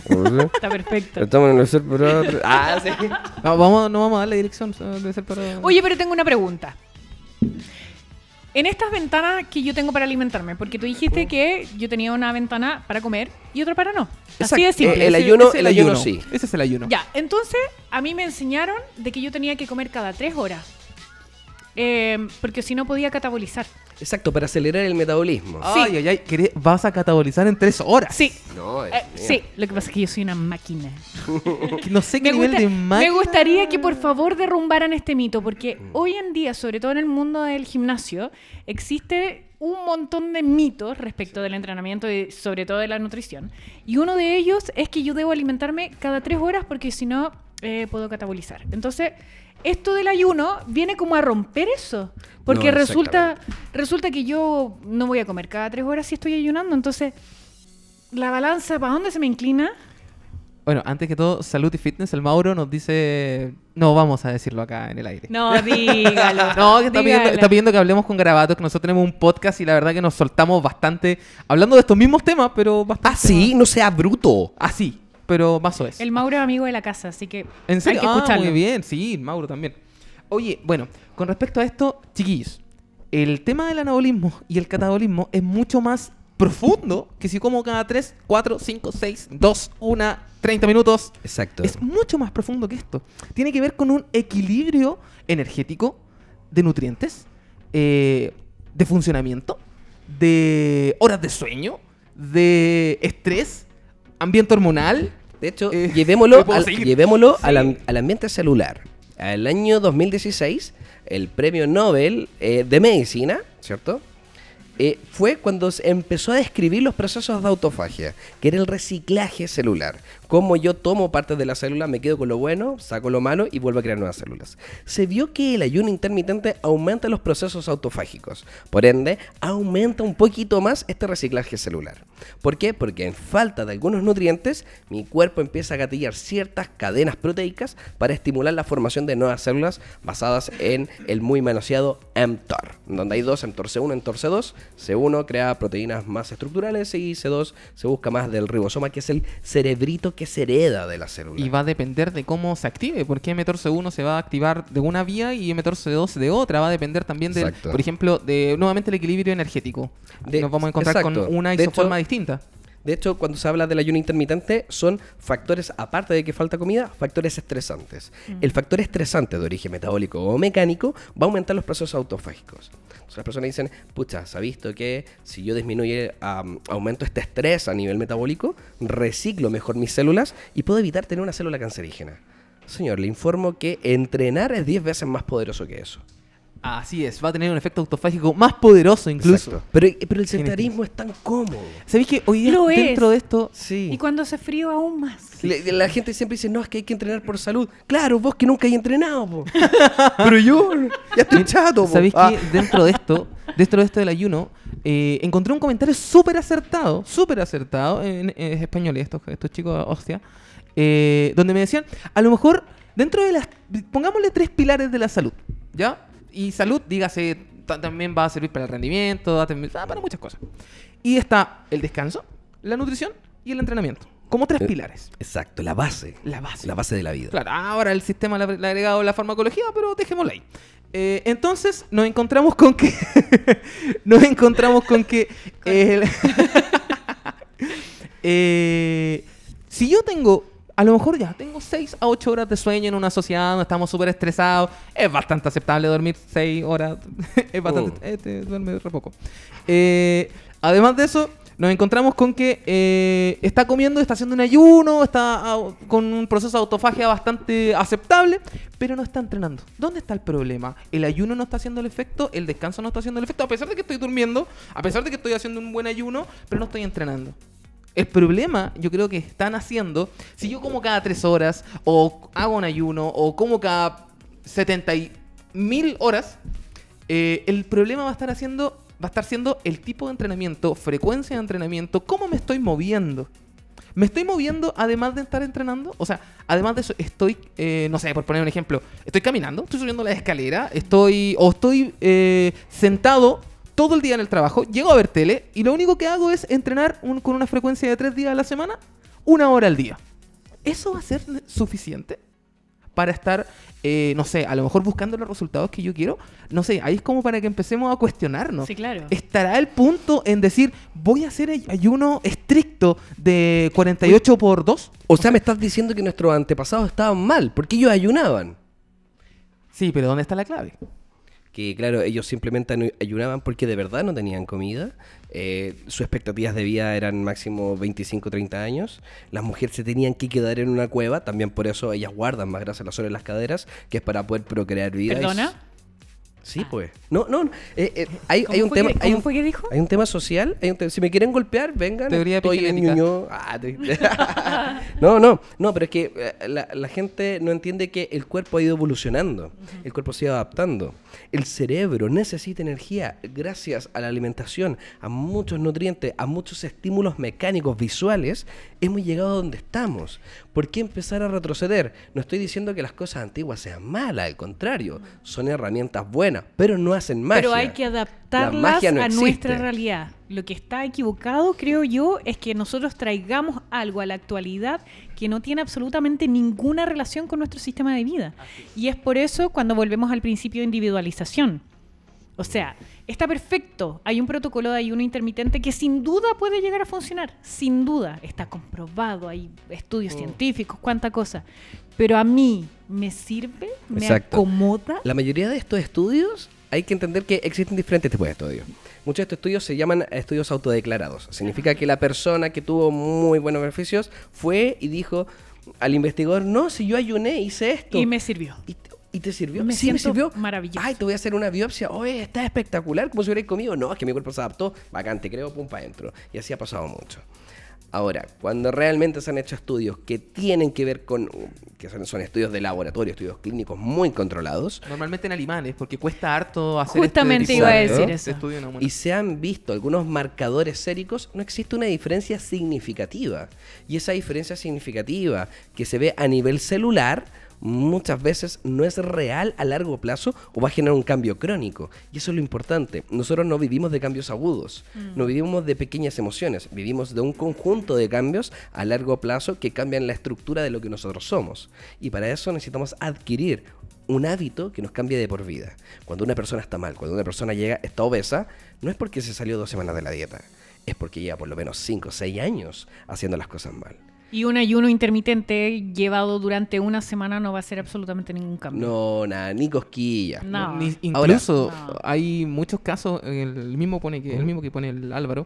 Está perfecto. Estamos en el servidor. Ah, sí. No vamos a dar la dirección de servidor. Oye, pero tengo una pregunta. En estas ventanas que yo tengo para alimentarme, porque tú dijiste que yo tenía una ventana para comer y otra para no. Exacto. Así de simple. El ayuno, sí. Ese es el ayuno. Ya, entonces a mí me enseñaron de que yo tenía que comer cada 3 horas. Porque si no podía catabolizar. Exacto, para acelerar el metabolismo. Sí. Ay, ¿vas a catabolizar en 3 horas? Sí. No, sí, lo que pasa es que yo soy una máquina. No sé qué nivel de máquina. Me gustaría que por favor derrumbaran este mito, porque hoy en día, sobre todo en el mundo del gimnasio, existe un montón de mitos respecto del entrenamiento y sobre todo de la nutrición. Y uno de ellos es que yo debo alimentarme cada 3 horas porque si no puedo catabolizar. Entonces... esto del ayuno viene como a romper eso. Porque no, resulta que yo no voy a comer cada 3 horas si estoy ayunando. Entonces, ¿la balanza para dónde se me inclina? Bueno, antes que todo, Salud y Fitness, el Mauro nos dice... No, vamos a decirlo acá en el aire. No, dígalo. No, que está pidiendo que hablemos con Garabatos, que nosotros tenemos un podcast y la verdad que nos soltamos bastante hablando de estos mismos temas, pero bastante. Ah, sí, no sea bruto. Ah, sí. Pero vaso es. El Mauro es amigo de la casa, así que ¿en serio? Hay que escucharlo. Muy bien, sí, Mauro también. Oye, bueno, con respecto a esto, chiquillos, el tema del anabolismo y el catabolismo es mucho más profundo que si como cada 3, 4, 5, 6, 2, 1, 30 minutos. Exacto. Es mucho más profundo que esto. Tiene que ver con un equilibrio energético de nutrientes, de funcionamiento, de horas de sueño, de estrés, ambiente hormonal. De hecho, llevémoslo al ambiente celular. Al año 2016, el premio Nobel de Medicina, ¿cierto? Fue cuando se empezó a describir los procesos de autofagia, que era el reciclaje celular. Como yo tomo partes de la célula, me quedo con lo bueno, saco lo malo y vuelvo a crear nuevas células. Se vio que el ayuno intermitente aumenta los procesos autofágicos. Por ende, aumenta un poquito más este reciclaje celular. ¿Por qué? Porque en falta de algunos nutrientes, mi cuerpo empieza a gatillar ciertas cadenas proteicas para estimular la formación de nuevas células basadas en el muy manoseado mTOR, donde hay dos, mTOR C1, mTOR C2. C1 crea proteínas más estructurales y C2 se busca más del ribosoma, que es el cerebrito que se hereda de la célula. Y va a depender de cómo se active, porque mTOR C1 se va a activar de una vía y mTOR C2 de otra. Va a depender también del, por ejemplo, de nuevamente el equilibrio energético. Nos vamos a encontrar con una isoforma distinta. De hecho, cuando se habla del ayuno intermitente, son factores, aparte de que falta comida, factores estresantes. El factor estresante de origen metabólico o mecánico va a aumentar los procesos autofágicos. Entonces las personas dicen, pucha, ¿se ha visto que si yo disminuye, aumento este estrés a nivel metabólico, reciclo mejor mis células y puedo evitar tener una célula cancerígena? Señor, le informo que entrenar es 10 veces más poderoso que eso. Así es, va a tener un efecto autofágico más poderoso incluso. Exacto. Pero el sedentarismo es tan cómodo. ¿Sabéis que hoy día dentro de esto? Sí. Y cuando hace frío aún más. Sí. La gente siempre dice, no, es que hay que entrenar por salud. Claro, vos que nunca hay entrenado, po. Pero yo ya estoy chato, po. ¿Sabéis que dentro de esto del ayuno, encontré un comentario súper acertado, en español, estos chicos, hostia, donde me decían, a lo mejor, dentro de las, pongámosle 3 pilares de la salud, ¿ya? Y salud, dígase, también va a servir para el rendimiento, para muchas cosas. Y está el descanso, la nutrición y el entrenamiento. Como 3 pilares. Exacto, la base. La base de la vida. Claro, ahora el sistema le ha agregado la farmacología, pero dejémoslo ahí. Entonces, nos encontramos con que... si yo tengo... A lo mejor ya tengo 6 a 8 horas de sueño en una sociedad donde estamos súper estresados. Es bastante aceptable dormir 6 horas. Es bastante... duerme re poco. Además de eso, nos encontramos con que está comiendo, está haciendo un ayuno, está con un proceso de autofagia bastante aceptable, pero no está entrenando. ¿Dónde está el problema? El ayuno no está haciendo el efecto, el descanso no está haciendo el efecto, a pesar de que estoy durmiendo, a pesar de que estoy haciendo un buen ayuno, pero no estoy entrenando. El problema, yo creo que están haciendo, si yo como cada 3 horas, o hago un ayuno, o como cada 70.000 horas, el problema va a estar siendo el tipo de entrenamiento, frecuencia de entrenamiento, cómo me estoy moviendo. ¿Me estoy moviendo además de estar entrenando? O sea, además de eso, estoy, no sé, por poner un ejemplo, estoy caminando, estoy subiendo la escalera, estoy sentado todo el día en el trabajo, llego a ver tele y lo único que hago es entrenar con una frecuencia de 3 días a la semana, 1 hora al día. ¿Eso va a ser suficiente para estar, no sé, a lo mejor buscando los resultados que yo quiero? No sé, ahí es como para que empecemos a cuestionarnos. Sí, claro. ¿Estará el punto en decir, voy a hacer ayuno estricto de 48/2? O sea, me estás diciendo que nuestros antepasados estaban mal, porque ellos ayunaban. Sí, pero ¿dónde está la clave? Que claro, ellos simplemente ayunaban porque de verdad no tenían comida, sus expectativas de vida eran máximo 25, 30 años, las mujeres se tenían que quedar en una cueva, también por eso ellas guardan más grasa en la zona de las caderas, que es para poder procrear vida. ¿Perdona? Sí, pues. No. ¿Cómo fue que dijo? Hay un tema social. Si me quieren golpear, vengan. Teoría epigenética. No, pero es que la gente no entiende que el cuerpo ha ido evolucionando. Uh-huh. El cuerpo se ha ido adaptando. El cerebro necesita energía gracias a la alimentación, a muchos nutrientes, a muchos estímulos mecánicos, visuales. Hemos llegado a donde estamos. ¿Por qué empezar a retroceder? No estoy diciendo que las cosas antiguas sean malas, al contrario. Uh-huh. Son herramientas buenas, pero no hacen magia. Pero hay que adaptarlas a nuestra realidad. Lo que está equivocado, creo yo, es que nosotros traigamos algo a la actualidad que no tiene absolutamente ninguna relación con nuestro sistema de vida. Y es por eso cuando volvemos al principio de individualización. O sea, está perfecto. Hay un protocolo de ayuno intermitente que sin duda puede llegar a funcionar. Sin duda. Está comprobado. Hay estudios científicos, cuánta cosa. Pero a mí, ¿me sirve? ¿Me Exacto. acomoda? La mayoría de estos estudios, hay que entender que existen diferentes tipos de estudios. Muchos de estos estudios se llaman estudios autodeclarados. Significa que la persona que tuvo muy buenos beneficios fue y dijo al investigador, no, si yo ayuné, hice esto. Y me sirvió. ¿Y te sirvió? Me sirvió. Maravilloso. Ay, te voy a hacer una biopsia. Oye, está espectacular. Como si hubierais comido. No, es que mi cuerpo se adaptó. Bacán, te creo, pum, para adentro. Y así ha pasado mucho. Ahora, cuando realmente se han hecho estudios que tienen que ver con... que son estudios de laboratorio, estudios clínicos muy controlados. Normalmente en animales, porque cuesta harto hacer... Justamente iba a decir eso. Y se han visto algunos marcadores séricos, no existe una diferencia significativa. Y esa diferencia significativa que se ve a nivel celular... muchas veces no es real a largo plazo o va a generar un cambio crónico. Y eso es lo importante. Nosotros no vivimos de cambios agudos, no vivimos de pequeñas emociones, vivimos de un conjunto de cambios a largo plazo que cambian la estructura de lo que nosotros somos. Y para eso necesitamos adquirir un hábito que nos cambie de por vida. Cuando una persona está mal, cuando una persona está obesa, no es porque se salió 2 semanas de la dieta, es porque lleva por lo menos 5 o 6 años haciendo las cosas mal. Y un ayuno intermitente llevado durante una semana no va a hacer absolutamente ningún cambio. No, nada, ni cosquillas. No. Ni, incluso ahora, hay muchos casos, el mismo que pone el Álvaro,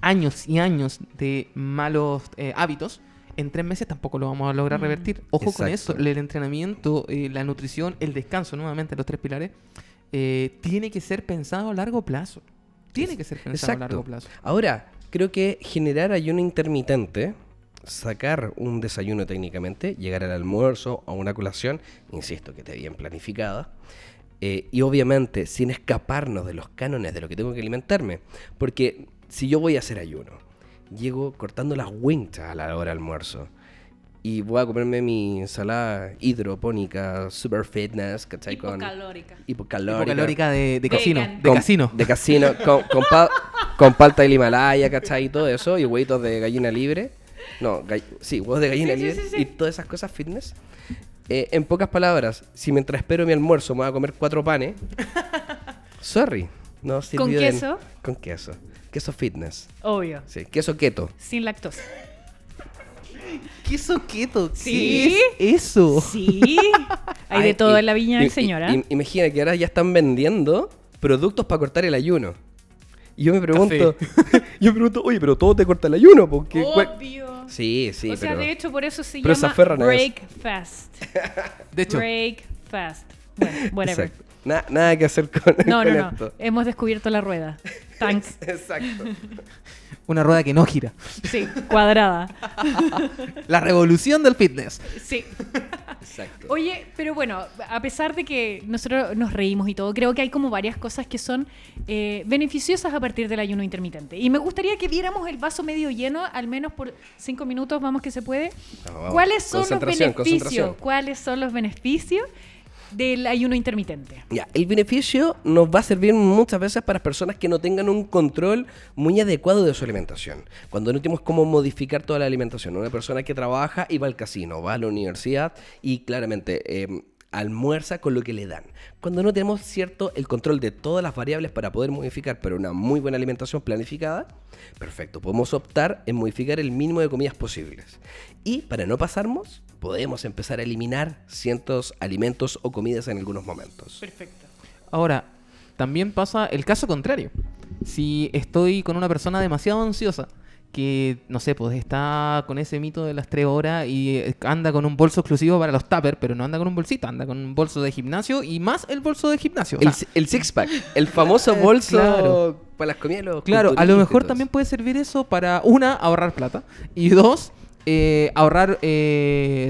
años y años de malos hábitos, en 3 meses tampoco lo vamos a lograr revertir. Ojo. Exacto. Con eso, el entrenamiento, la nutrición, el descanso, nuevamente los 3 pilares, tiene que ser pensado a largo plazo. Tiene que ser pensado. Exacto. A largo plazo. Ahora, creo que generar ayuno intermitente... sacar un desayuno técnicamente, llegar al almuerzo o a una colación, insisto, que esté bien planificada, y obviamente sin escaparnos de los cánones de lo que tengo que alimentarme, porque si yo voy a hacer ayuno, llego cortando las winchas a la hora del almuerzo y voy a comerme mi ensalada hidropónica, super fitness, ¿cachai? Hipocalórica. Hipocalórica de casino. De casino, con palta del Himalaya, ¿cachai? Y todo eso, y huevitos de gallina libre. Huevos de gallina libre, sí. Y todas esas cosas fitness. En pocas palabras, si mientras espero mi almuerzo me voy a comer 4 panes, sorry. No, si ¿con queso? Con queso. Queso fitness. Obvio. Sí, queso keto. Sin lactosa. ¿Queso keto? ¿Sí? Es eso. Sí. Hay de todo en la viña del señor. Imagina que ahora ya están vendiendo productos para cortar el ayuno. Y yo me pregunto, oye, pero todo te corta el ayuno, porque... Obvio. Sí, o sea, pero... de hecho, por eso se llama break fast. De hecho. Break fast. Bueno, whatever. Exacto. Nada que hacer con esto. No. Hemos descubierto la rueda. Thanks. Exacto. Una rueda que no gira. Sí, cuadrada. La revolución del fitness. Sí. Exacto. Oye, pero bueno, a pesar de que nosotros nos reímos y todo, creo que hay como varias cosas que son beneficiosas a partir del ayuno intermitente. Y me gustaría que viéramos el vaso medio lleno, al menos por 5 minutos, vamos que se puede. Vamos. ¿Cuáles son los beneficios? ¿Cuáles son los beneficios del ayuno intermitente? Ya, el beneficio nos va a servir muchas veces para personas que no tengan un control muy adecuado de su alimentación. Cuando no tenemos cómo modificar toda la alimentación. Una persona que trabaja y va al casino, va a la universidad y claramente almuerza con lo que le dan. Cuando no tenemos el control de todas las variables para poder modificar, pero una muy buena alimentación planificada, perfecto, podemos optar en modificar el mínimo de comidas posibles. Y para no pasarnos, podemos empezar a eliminar ciertos alimentos o comidas en algunos momentos. Perfecto. Ahora, también pasa el caso contrario. Si estoy con una persona demasiado ansiosa, que, no sé, pues está con ese mito de las 3 horas y anda con un bolso exclusivo para los tuppers, pero no anda con un bolsito, anda con un bolso de gimnasio y más el bolso de gimnasio. El six-pack, el famoso bolso... Claro. Para las comidas, claro, a lo mejor también puede servir eso para, una, ahorrar plata, y dos...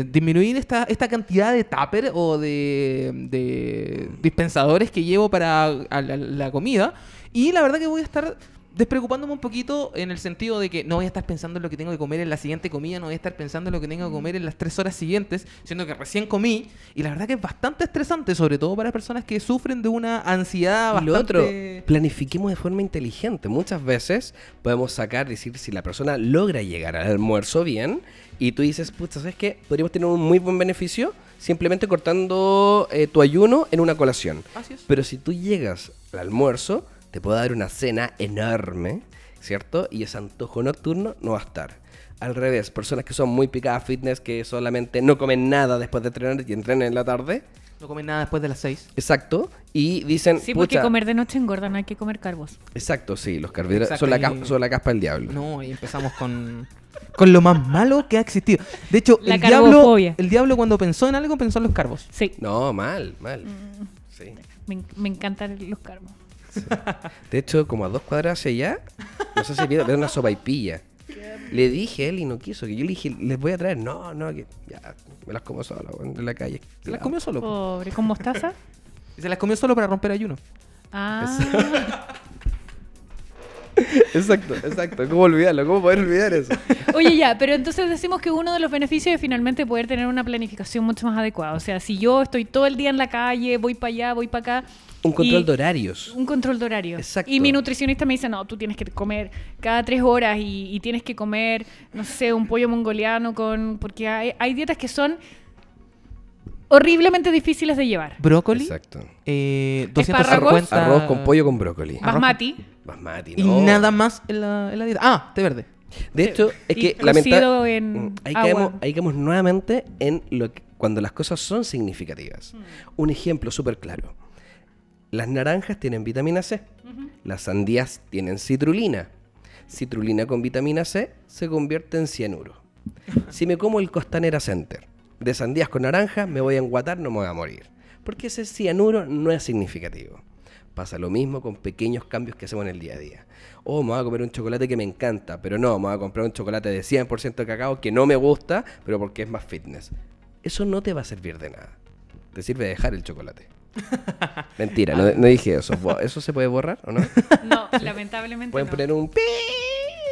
disminuir esta cantidad de tupper o de dispensadores que llevo para la comida, y la verdad que voy a estar despreocupándome un poquito en el sentido de que no voy a estar pensando en lo que tengo que comer en la siguiente comida, no voy a estar pensando en lo que tengo que comer en las 3 horas siguientes, siendo que recién comí, y la verdad que es bastante estresante, sobre todo para personas que sufren de una ansiedad bastante... Y lo otro, planifiquemos de forma inteligente. Muchas veces podemos decir, si la persona logra llegar al almuerzo bien, y tú dices, pucha, ¿sabes qué? Podríamos tener un muy buen beneficio simplemente cortando tu ayuno en una colación. Así es. Pero si tú llegas al almuerzo, te puedo dar una cena enorme, ¿cierto? Y ese antojo nocturno no va a estar. Al revés, personas que son muy picadas fitness, que solamente no comen nada después de entrenar y entrenan en la tarde. No comen nada después de las 6. Exacto. Y dicen... Sí, porque comer de noche engorda, no hay que comer carbos. Exacto, sí. Los carbohidratos son la caspa del diablo. No, y empezamos con lo más malo que ha existido. De hecho, el diablo cuando pensó en algo, pensó en los carbos. Sí. No, mal. Sí. Me encantan los carbos. Sí. De hecho, como a 2 cuadras hacia allá, no sé si vieron una sopaipilla. Le dije a él y no quiso, que yo le dije, les voy a traer. No, que ya, me las como solo, en la calle. Se las comió solo. Pobre, ¿con mostaza? Se las comió solo para romper ayuno. Ah. Exacto. ¿Cómo olvidarlo? ¿Cómo poder olvidar eso? Oye, ya, pero entonces decimos que uno de los beneficios es finalmente poder tener una planificación mucho más adecuada. O sea, si yo estoy todo el día en la calle, voy para allá, voy para acá. Un control de horarios. Un control de horarios. Exacto. Y mi nutricionista me dice, no, tú tienes que comer cada 3 horas y tienes que comer, no sé, un pollo mongoliano con... Porque hay dietas que son... horriblemente difíciles de llevar. Brócoli. Exacto. 250. Arroz con pollo con brócoli. Basmati. No. Y nada más en la dieta. Ah, té verde. De hecho, es que lamentablemente ahí caemos nuevamente en lo que, cuando las cosas son significativas. Un ejemplo súper claro. Las naranjas tienen vitamina C. Uh-huh. Las sandías tienen citrulina. Citrulina con vitamina C se convierte en cianuro. Si me como el Costanera Center de sandías con naranja, me voy a enguatar, no me voy a morir. Porque ese cianuro no es significativo. Pasa lo mismo con pequeños cambios que hacemos en el día a día. Oh, me voy a comer un chocolate que me encanta, pero no, me voy a comprar un chocolate de 100% de cacao que no me gusta, pero porque es más fitness. Eso no te va a servir de nada. Te sirve dejar el chocolate. Mentira, no dije eso. ¿Eso se puede borrar o no? No, lamentablemente pueden no. Poner un pi.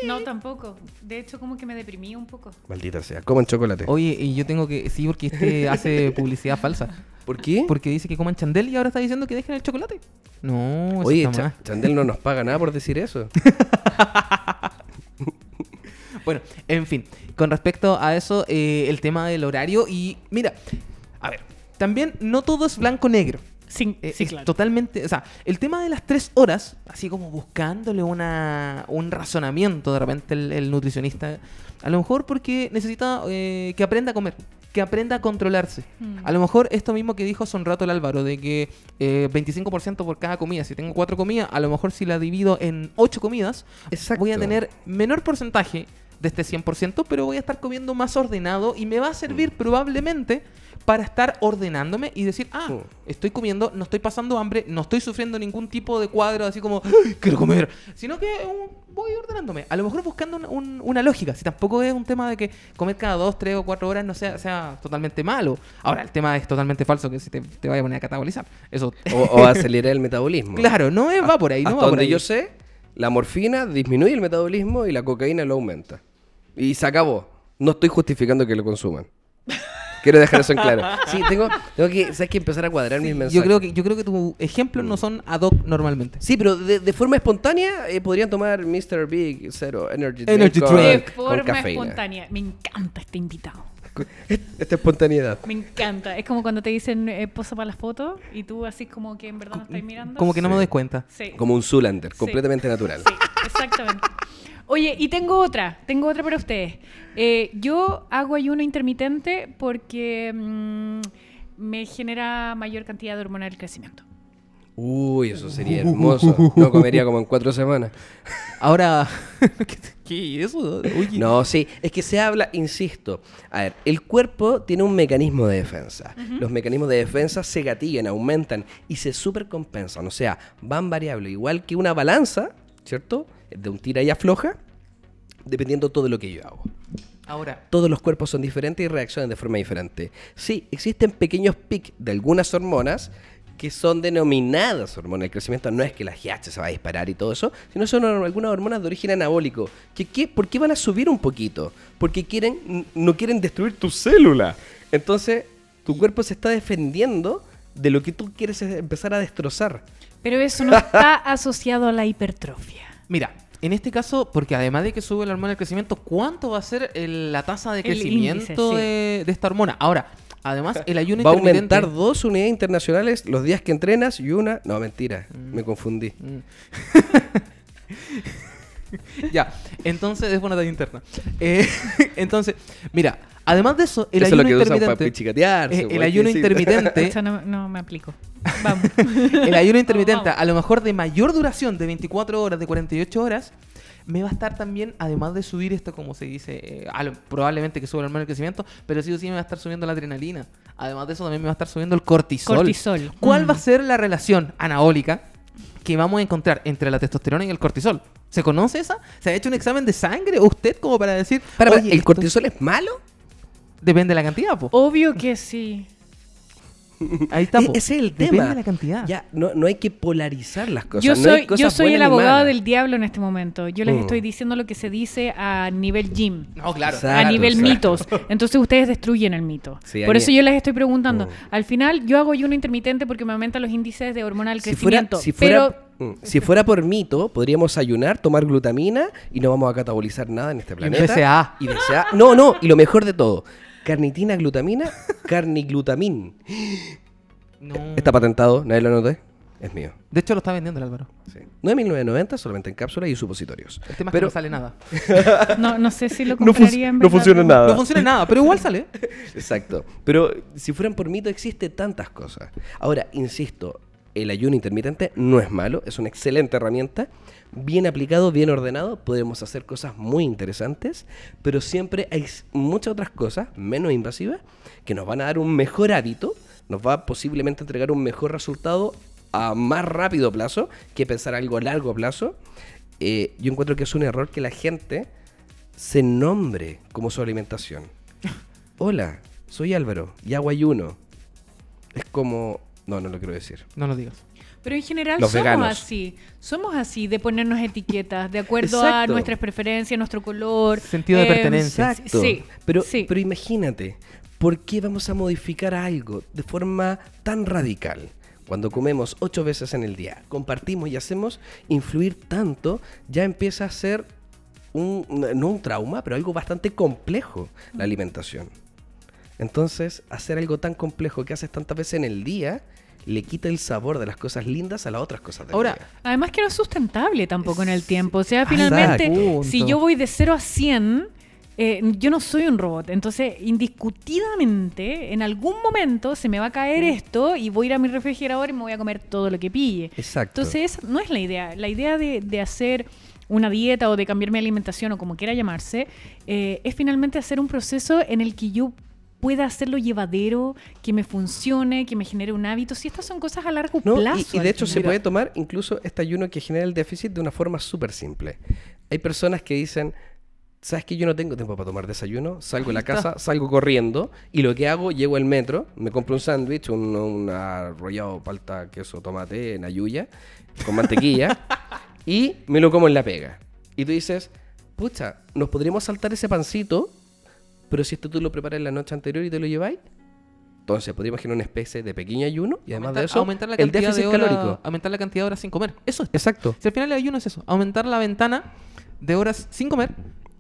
No, tampoco. De hecho, como que me deprimí un poco. Maldita sea, coman chocolate. Oye, y yo tengo que... Sí, porque hace publicidad falsa. ¿Por qué? Porque dice que coman Chandel y ahora está diciendo que dejen el chocolate. No, eso oye, está mal. Chandel no nos paga nada por decir eso. Bueno, en fin. Con respecto a eso, el tema del horario y... Mira, a ver. También no todo es blanco-negro. Sí, claro. Totalmente, o sea, el tema de las 3 horas, así como buscándole un razonamiento de repente el nutricionista, a lo mejor porque necesita que aprenda a comer, que aprenda a controlarse. A lo mejor esto mismo que dijo hace un rato el Álvaro, de que 25% por cada comida, si tengo 4 comidas, a lo mejor si la divido en 8 comidas, exacto, voy a tener menor porcentaje de este 100%, pero voy a estar comiendo más ordenado y me va a servir probablemente para estar ordenándome y decir, estoy comiendo, no estoy pasando hambre, no estoy sufriendo ningún tipo de cuadro así como, quiero comer, sino que voy ordenándome. A lo mejor buscando una lógica, si tampoco es un tema de que comer cada 2, 3 o 4 horas no sea totalmente malo. Ahora, el tema es totalmente falso, que si te vaya a poner a catabolizar. Eso. O acelerar el metabolismo. Claro, va por ahí. Hasta va por donde ahí. Yo sé, la morfina disminuye el metabolismo y la cocaína lo aumenta. Y se acabó. No estoy justificando que lo consuman. Quiero dejar eso en claro. Sí, tengo que, ¿sabes qué? Empezar a cuadrar mis mensajes. Yo creo que tus ejemplos no son ad hoc normalmente. Sí, pero de forma espontánea podrían tomar Mr. Big Energy Drink de forma cafeína. Espontánea. Me encanta este invitado. Esta espontaneidad. Me encanta. Es como cuando te dicen posa para las fotos y tú así como que en verdad no estás mirando. Como que no me doy cuenta. Sí. Como un Zoolander, completamente natural. Sí, exactamente. Oye, y tengo otra para ustedes. Yo hago ayuno intermitente porque me genera mayor cantidad de hormona del crecimiento. Uy, eso sería hermoso. No comería como en 4 semanas. Ahora, ¿qué eso? Oye. No, sí, es que se habla, insisto. A ver, el cuerpo tiene un mecanismo de defensa. Uh-huh. Los mecanismos de defensa se gatillan, aumentan y se supercompensan. O sea, van variables. Igual que una balanza, ¿cierto? De un tira y afloja, dependiendo todo lo que yo hago. Ahora, todos los cuerpos son diferentes y reaccionan de forma diferente. Sí, existen pequeños pics de algunas hormonas que son denominadas hormonas del crecimiento. No es que la GH se va a disparar y todo eso, sino son algunas hormonas de origen anabólico. ¿Por qué van a subir un poquito? Porque no quieren destruir tu célula. Entonces, tu cuerpo se está defendiendo de lo que tú quieres empezar a destrozar. Pero eso no está asociado a la hipertrofia. Mira, en este caso, porque además de que sube la hormona del crecimiento, ¿cuánto va a ser la tasa de crecimiento de esta hormona? Ahora, además, el ayuno va intermitente... Va a aumentar 2 unidades internacionales los días que entrenas y una... No, mentira, me confundí. Ya, entonces, es buena talla interna. Entonces, mira, además de eso, el ayuno intermitente... El ayuno intermitente... Eso no me aplico. Vamos. El ayuno intermitente, a lo mejor de mayor duración, de 24 horas, de 48 horas, me va a estar también, además de subir esto, como se dice, probablemente que suba el hormona del crecimiento, pero sí o sí me va a estar subiendo la adrenalina. Además de eso, también me va a estar subiendo el cortisol. ¿Cuál va a ser la relación anabólica que vamos a encontrar entre la testosterona y el cortisol? ¿Se conoce esa? ¿Se ha hecho un examen de sangre usted como para decir... Para, oye, ¿el cortisol es malo? Depende de la cantidad, po. Obvio que sí. Ahí está, po. Ese es el tema. Depende de la cantidad. Ya, no hay que polarizar las cosas. Yo soy el abogado del diablo en este momento. Yo les estoy diciendo lo que se dice a nivel gym. No, claro. Exacto, a nivel mitos. Entonces ustedes destruyen el mito. Sí, por eso yo les estoy preguntando. Al final, yo hago ayuno intermitente porque me aumentan los índices de hormona del crecimiento. Si fuera por mito, podríamos ayunar, tomar glutamina y no vamos a catabolizar nada en este planeta. Y BCA. No, y lo mejor de todo, carnitina, glutamina, carniglutamin. No. Está patentado, nadie lo noté, es mío. De hecho lo está vendiendo el Álvaro. Sí. No es 1990, solamente en cápsulas y supositorios. El tema es que no sale nada. No sé si lo compraría en verdad. No funciona nada, pero igual sale. Exacto. Pero si fueran por mito, existe tantas cosas. Ahora, insisto, el ayuno intermitente no es malo, es una excelente herramienta, bien aplicado, bien ordenado, podemos hacer cosas muy interesantes, pero siempre hay muchas otras cosas menos invasivas que nos van a dar un mejor hábito, nos va a posiblemente entregar un mejor resultado a más rápido plazo que pensar algo a largo plazo. Yo encuentro que es un error que la gente se nombre como su alimentación. Hola, soy Álvaro y hago ayuno. Es como... No lo quiero decir. No lo digas. Pero en general somos así de ponernos etiquetas de acuerdo a nuestras preferencias, nuestro color, sentido de pertenencia. Exacto. Sí, pero imagínate, ¿por qué vamos a modificar algo de forma tan radical? Cuando comemos 8 veces en el día, compartimos y hacemos influir tanto, ya empieza a ser no un trauma, pero algo bastante complejo la alimentación. Entonces, hacer algo tan complejo que haces tantas veces en el día le quita el sabor de las cosas lindas a las otras cosas del día. Además que no es sustentable tampoco en el tiempo. O sea, finalmente, si yo voy de 0 a 100, yo no soy un robot. Entonces, indiscutidamente, en algún momento se me va a caer esto y voy a ir a mi refrigerador y me voy a comer todo lo que pille. Exacto. Entonces, esa no es la idea. La idea de hacer una dieta o de cambiar mi alimentación o como quiera llamarse, es finalmente hacer un proceso en el que yo pueda hacerlo llevadero, que me funcione, que me genere un hábito. Si estas son cosas a largo plazo. Y de hecho se puede tomar incluso este ayuno que genera el déficit de una forma súper simple. Hay personas que dicen, ¿sabes qué? Yo no tengo tiempo para tomar desayuno, salgo de la casa, salgo corriendo y lo que hago, llego al metro, me compro un sándwich, un arrollado, palta, queso, tomate, en ayuya, con mantequilla y me lo como en la pega. Y tú dices, pucha, nos podríamos saltar ese pancito. Pero si esto tú lo preparas la noche anterior y te lo lleváis, entonces podríamos generar una especie de pequeño ayuno y además de eso, aumentar la cantidad el déficit calórico. Aumentar la cantidad de horas sin comer. Eso es. Exacto. Si al final el ayuno es eso, aumentar la ventana de horas sin comer.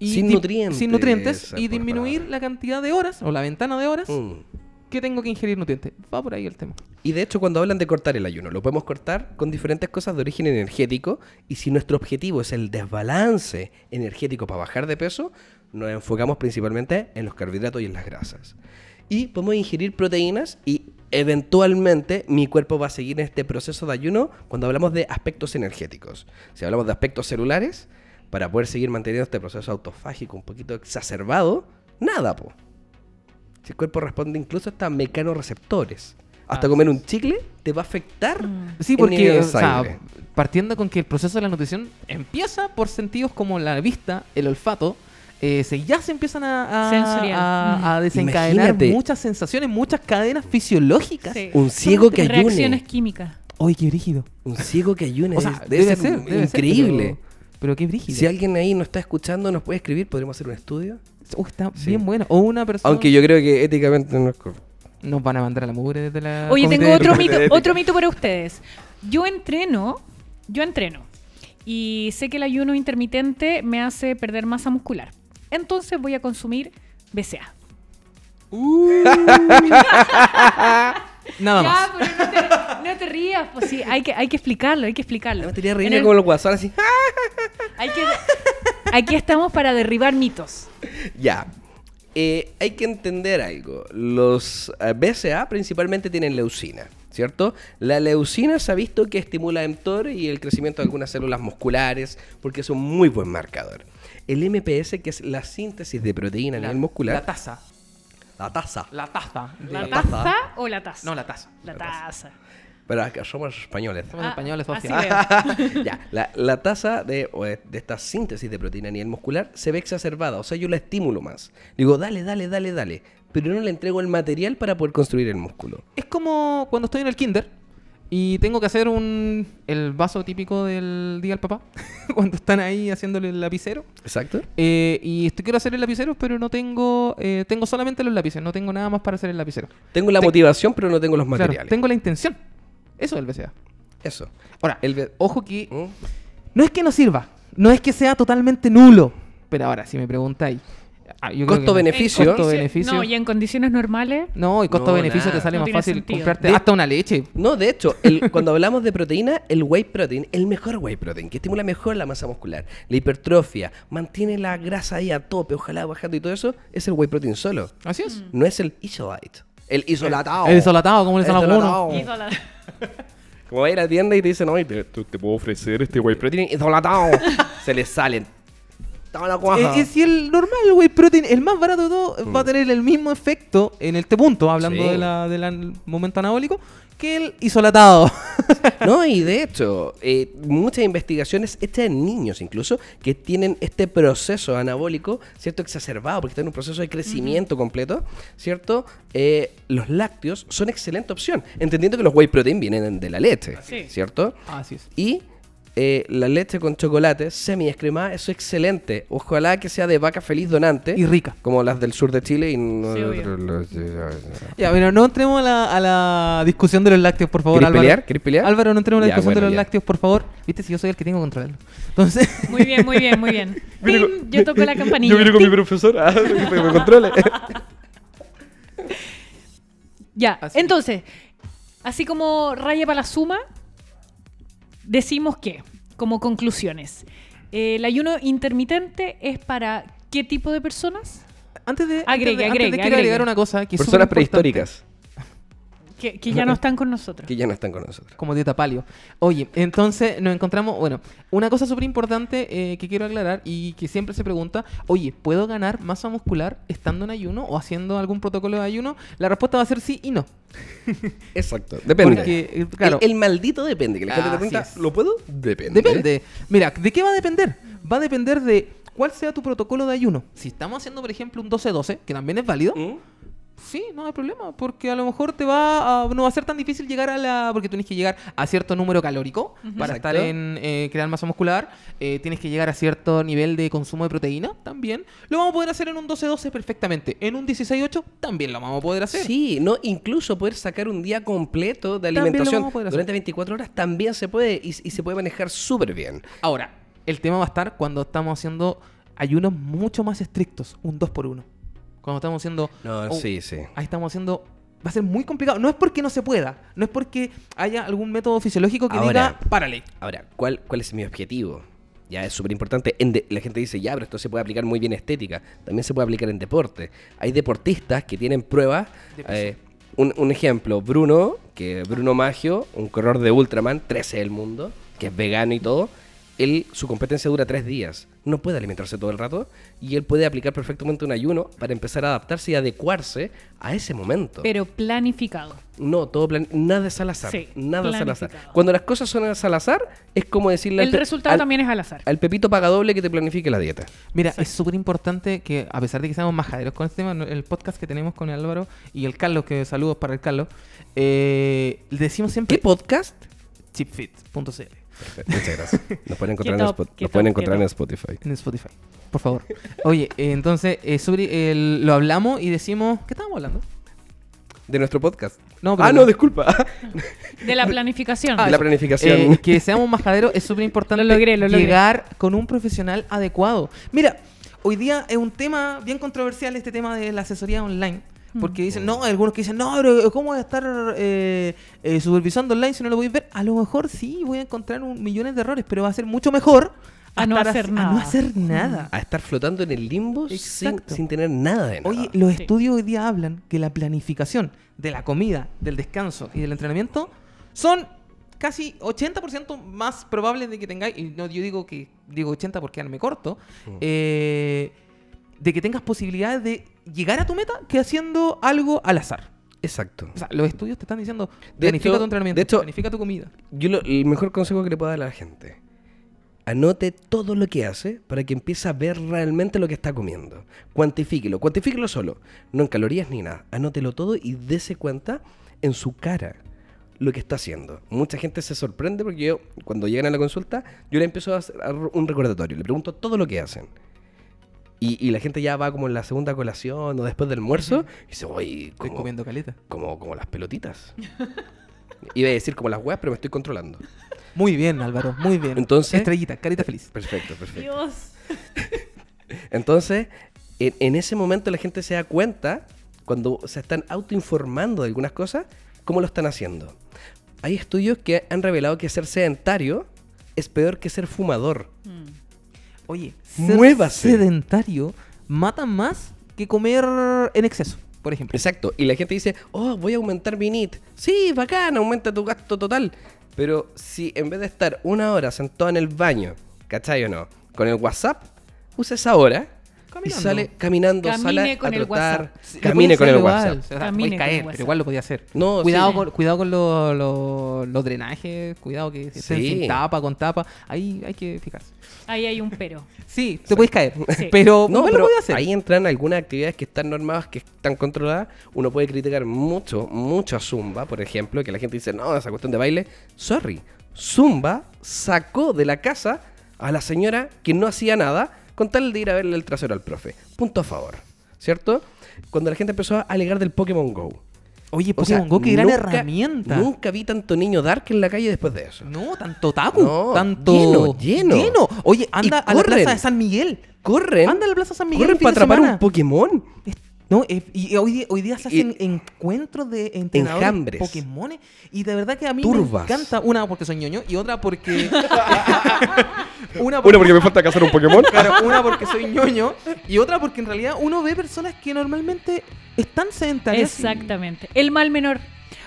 Y sin nutrientes y disminuir la cantidad de horas o la ventana de horas que tengo que ingerir nutrientes. Va por ahí el tema. Y de hecho cuando hablan de cortar el ayuno, lo podemos cortar con diferentes cosas de origen energético y si nuestro objetivo es el desbalance energético para bajar de peso, nos enfocamos principalmente en los carbohidratos y en las grasas. Y podemos ingerir proteínas y eventualmente mi cuerpo va a seguir en este proceso de ayuno cuando hablamos de aspectos energéticos. Si hablamos de aspectos celulares, para poder seguir manteniendo este proceso autofágico un poquito exacerbado, nada, po. Si el cuerpo responde incluso hasta mecanorreceptores. Hasta comer un chicle te va a afectar. Sí, porque o sea, partiendo con que el proceso de la nutrición empieza por sentidos como la vista, el olfato, ya se empiezan a desencadenar. Imagínate, muchas sensaciones, muchas cadenas fisiológicas. Sí. Un ciego que ayune. Reacciones químicas. ¡Ay, qué brígido! Un ciego que ayune. O sea, debe ser increíble. Pero qué brígido. Si alguien ahí nos está escuchando, nos puede escribir, podríamos hacer un estudio. Está bien bueno. O una persona... Aunque yo creo que éticamente no es correcto. Nos van a mandar a la mugre desde la... Oye, tengo otro mito para ustedes. Yo entreno. Y sé que el ayuno intermitente me hace perder masa muscular. Entonces voy a consumir BCA. Nada más. Ya, no te rías. Pues sí, hay que explicarlo, hay que explicarlo. No te rías como los guasos, así. Aquí estamos para derribar mitos. Ya. Hay que entender algo. Los BCA principalmente tienen leucina, ¿cierto? La leucina se ha visto que estimula mTOR y el crecimiento de algunas células musculares porque es un muy buen marcador. El MPS, que es la síntesis de proteína a nivel muscular. La taza. ¿La taza o la taza? No, la taza. Verás que somos españoles. Somos españoles, socio. Ya, la tasa de esta síntesis de proteína a nivel muscular se ve exacerbada. O sea, yo la estimulo más. Digo, dale. Pero no le entrego el material para poder construir el músculo. Es como cuando estoy en el kinder y tengo que hacer el vaso típico del día al papá, cuando están ahí haciéndole el lapicero. Exacto. Y quiero hacer el lapicero, pero no tengo... tengo solamente los lápices, no tengo nada más para hacer el lapicero. Tengo la motivación, pero no tengo los materiales. Claro, tengo la intención. Eso es el BCA. Eso. Ahora, ojo que... No es que no sirva, no es que sea totalmente nulo. Pero ahora, si me preguntáis... Costo-beneficio. No, y en condiciones normales. No, y costo-beneficio te sale más fácil sentido. Comprarte hasta una leche. No, de hecho, cuando hablamos de proteína, el whey protein, el mejor whey protein, que estimula mejor la masa muscular, la hipertrofia, mantiene la grasa ahí a tope, ojalá bajando y todo eso, es el whey protein solo. Así es. No es el isolate. El isolatado. El isolatado, ¿cómo le dicen algunos? Isolatado. Como vas a ir a la tienda y te dicen, oye, te puedo ofrecer este whey protein isolatado. Se les salen. Si el normal whey protein, el más barato de todo, va a tener el mismo efecto en este punto, hablando del momento anabólico, que el isolatado. No, y de hecho, muchas investigaciones hechas en niños incluso, que tienen este proceso anabólico, ¿cierto? Exacerbado, porque están en un proceso de crecimiento completo, ¿cierto? Los lácteos son excelente opción, entendiendo que los whey protein vienen de la leche, ¿cierto? Así es. Y... la leche con chocolate semi-escremada, eso es excelente. Ojalá que sea de vaca feliz donante. Y rica. Como las del sur de Chile. Y no, ya, bueno, no entremos a la discusión de los lácteos, por favor. ¿Querés pelear? Álvaro, no entremos a la discusión de los lácteos, por favor. Viste, si yo soy el que tengo que controlarlo. Entonces... Muy bien. Yo toco la campanilla. Yo vine con mi profesora que me controle. Ya, así. Entonces, así como raya para la suma... Decimos que, como conclusiones, el ayuno intermitente es para ¿qué tipo de personas? Antes de agregar una cosa que es súper importante. Personas prehistóricas. Que ya no están con nosotros. Como dieta paleo. Oye, entonces nos encontramos... Bueno, una cosa súper importante que quiero aclarar y que siempre se pregunta, oye, ¿puedo ganar masa muscular estando en ayuno o haciendo algún protocolo de ayuno? La respuesta va a ser sí y no. Exacto, depende. Porque, claro, el maldito depende. Que la gente te pregunta, ¿lo puedo? Depende. Mira, ¿de qué va a depender? Va a depender de cuál sea tu protocolo de ayuno. Si estamos haciendo, por ejemplo, un 12-12, que también es válido... Sí, no hay problema, porque a lo mejor no va a ser tan difícil llegar porque tienes que llegar a cierto número calórico para estar en crear masa muscular, tienes que llegar a cierto nivel de consumo de proteína también. Lo vamos a poder hacer en un 12-12 perfectamente, en un 16-8 también lo vamos a poder hacer. Sí, no, incluso poder sacar un día completo de alimentación durante 24 horas también se puede y se puede manejar súper bien. Ahora, el tema va a estar cuando estamos haciendo ayunos mucho más estrictos, un 2x1. Cuando estamos haciendo... Ahí estamos haciendo... Va a ser muy complicado. No es porque no se pueda. No es porque haya algún método fisiológico que diga, párale. Ahora, ¿cuál es mi objetivo? Ya es súper importante. La gente dice, ya, pero esto se puede aplicar muy bien en estética. También se puede aplicar en deporte. Hay deportistas que tienen pruebas... un ejemplo, Bruno Maggio, un corredor de Ultraman, 13 del mundo, que es vegano y todo... Su competencia dura 3 días. No puede alimentarse todo el rato y él puede aplicar perfectamente un ayuno para empezar a adaptarse y adecuarse a ese momento. Pero planificado. No, nada es al azar. Sí, nada es al azar. Cuando las cosas son al azar, es como decirle... El resultado también es al azar. Al pepito paga doble que te planifique la dieta. Mira, es súper importante que, a pesar de que seamos majaderos con este tema, el podcast que tenemos con el Álvaro y el Carlos, que saludos para el Carlos, decimos siempre... ¿Qué podcast? TipFit.cl. Perfecto. Muchas gracias. Nos pueden encontrar en Spotify. En Spotify, por favor. Oye, entonces sobre lo hablamos y decimos... ¿Qué estábamos hablando? De nuestro podcast. Disculpa. De la planificación. Que seamos majaderos es súper importante. Lo logré. Llegar con un profesional adecuado. Mira, hoy día es un tema bien controversial, este tema de la asesoría online. Porque dicen, algunos que dicen, no, pero ¿cómo voy a estar supervisando online si no lo voy a ver? A lo mejor sí, voy a encontrar millones de errores, pero va a ser mucho mejor a no hacer nada. A estar flotando en el limbo sin tener nada de nada. Oye, los estudios hoy día hablan que la planificación de la comida, del descanso y del entrenamiento son casi 80% más probables de que tengáis, y no, yo digo 80 porque ahora me corto, de que tengas posibilidades de llegar a tu meta que haciendo algo al azar. Exacto. O sea, los estudios te están diciendo, planifica tu entrenamiento, de hecho, planifica tu comida. Yo el mejor consejo que le puedo dar a la gente: anote todo lo que hace para que empiece a ver realmente lo que está comiendo. Cuantifíquelo solo, no en calorías ni nada. Anótelo todo y dése cuenta en su cara lo que está haciendo. Mucha gente se sorprende porque yo, cuando llegan a la consulta, yo le empiezo a hacer un recordatorio, le pregunto todo lo que hacen. Y la gente ya va como en la segunda colación o después del almuerzo y dice, oye, estoy comiendo caleta. Como las pelotitas. Iba a decir como las huevas, pero me estoy controlando. Muy bien, Álvaro, muy bien. Entonces, estrellita, carita feliz. Perfecto. Dios. Entonces, en ese momento la gente se da cuenta, cuando se están autoinformando de algunas cosas, cómo lo están haciendo. Hay estudios que han revelado que ser sedentario es peor que ser fumador. Oye, ser sedentario mata más que comer en exceso, por ejemplo. Exacto. Y la gente dice, oh, voy a aumentar mi NIT. Sí, bacán, aumenta tu gasto total. Pero si en vez de estar una hora sentado en el baño, ¿cachai o no?, con el WhatsApp, usa esa hora caminando. Y sale caminando, sale a trotar. Camine con el WhatsApp. Puede caer, pero igual lo podía hacer. No, cuidado con los drenajes, cuidado que si estén sin tapa, con tapa. Ahí hay que fijarse. Ahí hay un pero. Sí, te puedes caer. Sí. Pero no, pero lo podía hacer. Ahí entran algunas actividades que están normadas, que están controladas. Uno puede criticar mucho a Zumba, por ejemplo, que la gente dice, no, esa cuestión de baile. Sorry, Zumba sacó de la casa a la señora que no hacía nada con tal de ir a verle el trasero al profe. Punto a favor, ¿cierto? Cuando la gente empezó a alegar del Pokémon GO. Oye, Pokémon GO, qué gran herramienta. Nunca vi tanto niño dark en la calle después de eso. No, tanto tabu. No, tanto... Lleno. Oye, anda a la plaza de San Miguel. Anda a la plaza de San Miguel. Corren para atrapar un Pokémon. No, y hoy día se hacen encuentros de entrenadores, enjambres, Pokémones. Y de verdad que a mí me encanta. Una porque soy ñoño y otra porque... una porque me falta cazar un Pokémon. Claro, una porque soy ñoño y otra porque en realidad uno ve personas que normalmente están sedentarias. Exactamente. El mal menor.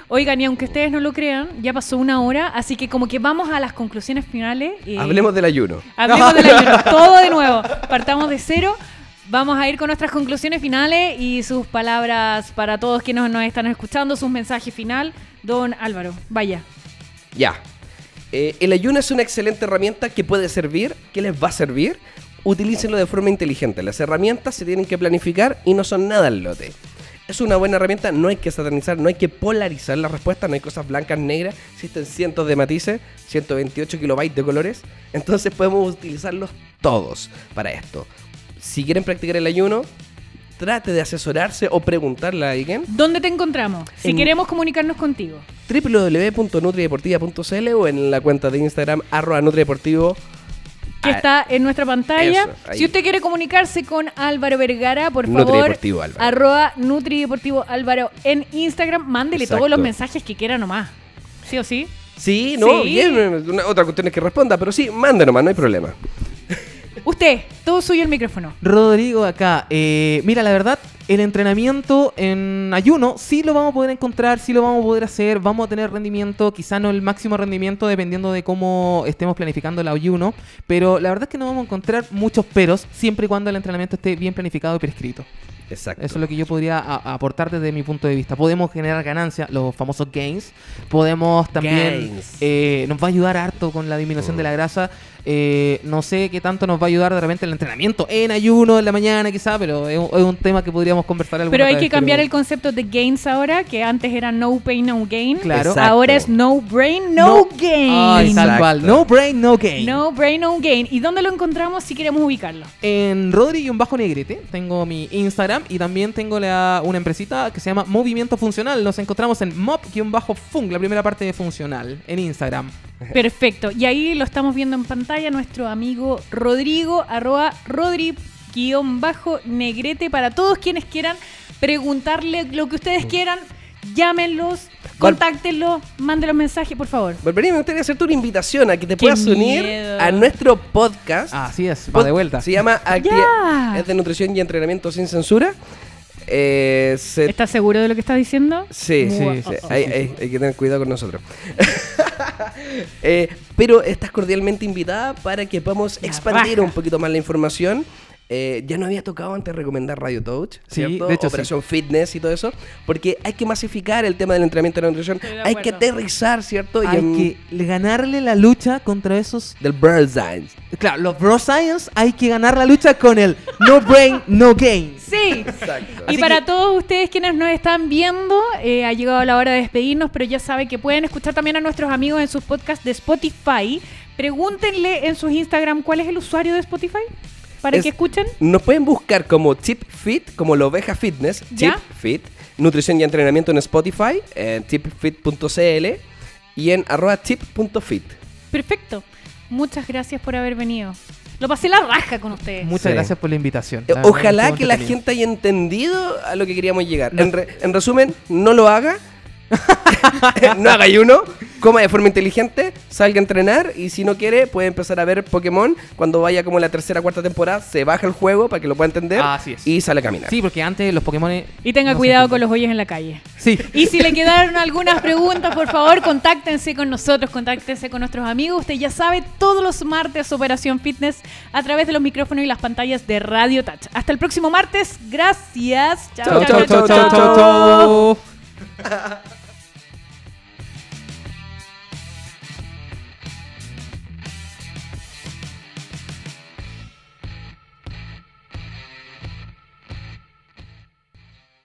Oigan, y aunque ustedes no lo crean, ya pasó una hora, así que como que vamos a las conclusiones finales. Hablemos del ayuno. Hablemos del ayuno. Todo de nuevo. Partamos de cero. Vamos a ir con nuestras conclusiones finales y sus palabras para todos quienes nos están escuchando, sus mensajes final. Don Álvaro, vaya. Ya. El ayuno es una excelente herramienta que puede servir, que les va a servir. Utilícenlo de forma inteligente. Las herramientas se tienen que planificar y no son nada al lote. Es una buena herramienta, no hay que satanizar, no hay que polarizar las respuestas, no hay cosas blancas, negras, existen cientos de matices, 128 kilobytes de colores. Entonces podemos utilizarlos todos para esto. Si quieren practicar el ayuno, trate de asesorarse o preguntarle a alguien. ¿Dónde te encontramos? Si queremos comunicarnos contigo. www.nutrideportiva.cl o en la cuenta de Instagram @nutrideportivo. Que está en nuestra pantalla. Eso, si usted quiere comunicarse con Álvaro Vergara, por favor, @nutrideportivo Álvaro en Instagram. Mándele todos los mensajes que quiera nomás. ¿Sí o sí? Sí, no, bien. Otra cuestión es que responda, pero sí, mande nomás, no hay problema. Usted, todo suyo el micrófono. Rodrigo acá. Mira, la verdad, el entrenamiento en ayuno sí lo vamos a poder encontrar, sí lo vamos a poder hacer, vamos a tener rendimiento, quizá no el máximo rendimiento dependiendo de cómo estemos planificando el ayuno, pero la verdad es que no vamos a encontrar muchos peros siempre y cuando el entrenamiento esté bien planificado y prescrito. Exacto. Eso es lo que yo podría aportar desde mi punto de vista. Podemos generar ganancias, los famosos gains. Podemos también... Gains. Nos va a ayudar harto con la disminución de la grasa. No sé qué tanto nos va a ayudar de repente el entrenamiento en ayuno en la mañana quizá, pero es un tema que podríamos conversar alguna vez. Pero hay que cambiar el concepto de gains ahora, que antes era no pain, no gain. Claro. Exacto. Ahora es no brain, no gain. Ay, tal cual. No brain, no gain. No brain, no gain. ¿Y dónde lo encontramos si queremos ubicarlo? En Rodrigo_Negrete. Tengo mi Instagram. Y también tengo una empresita que se llama Movimiento Funcional. Nos encontramos en mop_fung, la primera parte de funcional, en Instagram. Perfecto. Y ahí lo estamos viendo en pantalla, nuestro amigo Rodrigo, @Rodri_Negrete. Para todos quienes quieran preguntarle lo que ustedes quieran, llámenlos, contáctenlos, mándenlos mensajes, por favor. Barbería, me gustaría hacerte una invitación a que te puedas unir a nuestro podcast. Así es, va de vuelta. Se llama Es de Nutrición y Entrenamiento Sin Censura. ¿Estás seguro de lo que estás diciendo? Sí. Hay que tener cuidado con nosotros. Pero estás cordialmente invitada para que podamos expandir un poquito más la información. Ya no había tocado antes recomendar Radio Touch, ¿cierto? Sí, de hecho, Operación Fitness y todo eso, porque hay que masificar el tema del entrenamiento y la nutrición, hay que aterrizar, ¿cierto? Y hay que ganarle la lucha contra esos... del Bro Science. Claro, los Bro Science hay que ganar la lucha con el No Brain, No Gain. Sí, exacto. Y para todos ustedes quienes nos están viendo, ha llegado la hora de despedirnos, pero ya saben que pueden escuchar también a nuestros amigos en sus podcasts de Spotify. Pregúntenle en sus Instagram, ¿cuál es el usuario de Spotify? Para que escuchen. Nos pueden buscar como TipFit, como la oveja fitness, TipFit, nutrición y entrenamiento en Spotify, en tipfit.cl y en @tip.fit. Perfecto. Muchas gracias por haber venido. Lo pasé la raja con ustedes. Muchas gracias por la invitación. Ojalá que la gente haya entendido a lo que queríamos llegar. No. En resumen, no lo haga. No haga ayuno, coma de forma inteligente, salga a entrenar y si no quiere puede empezar a ver Pokémon. Cuando vaya como la tercera o cuarta temporada se baja el juego para que lo pueda entender. Así es. Y sale a caminar. Sí, porque antes los Pokémon... Y tenga cuidado con los hoyos en la calle. Sí. Y si le quedaron algunas preguntas, por favor, contáctense con nosotros, contáctense con nuestros amigos. Usted ya sabe, todos los martes Operación Fitness a través de los micrófonos y las pantallas de Radio Touch. Hasta el próximo martes. Gracias. Chao, chao, chao, chao, chao.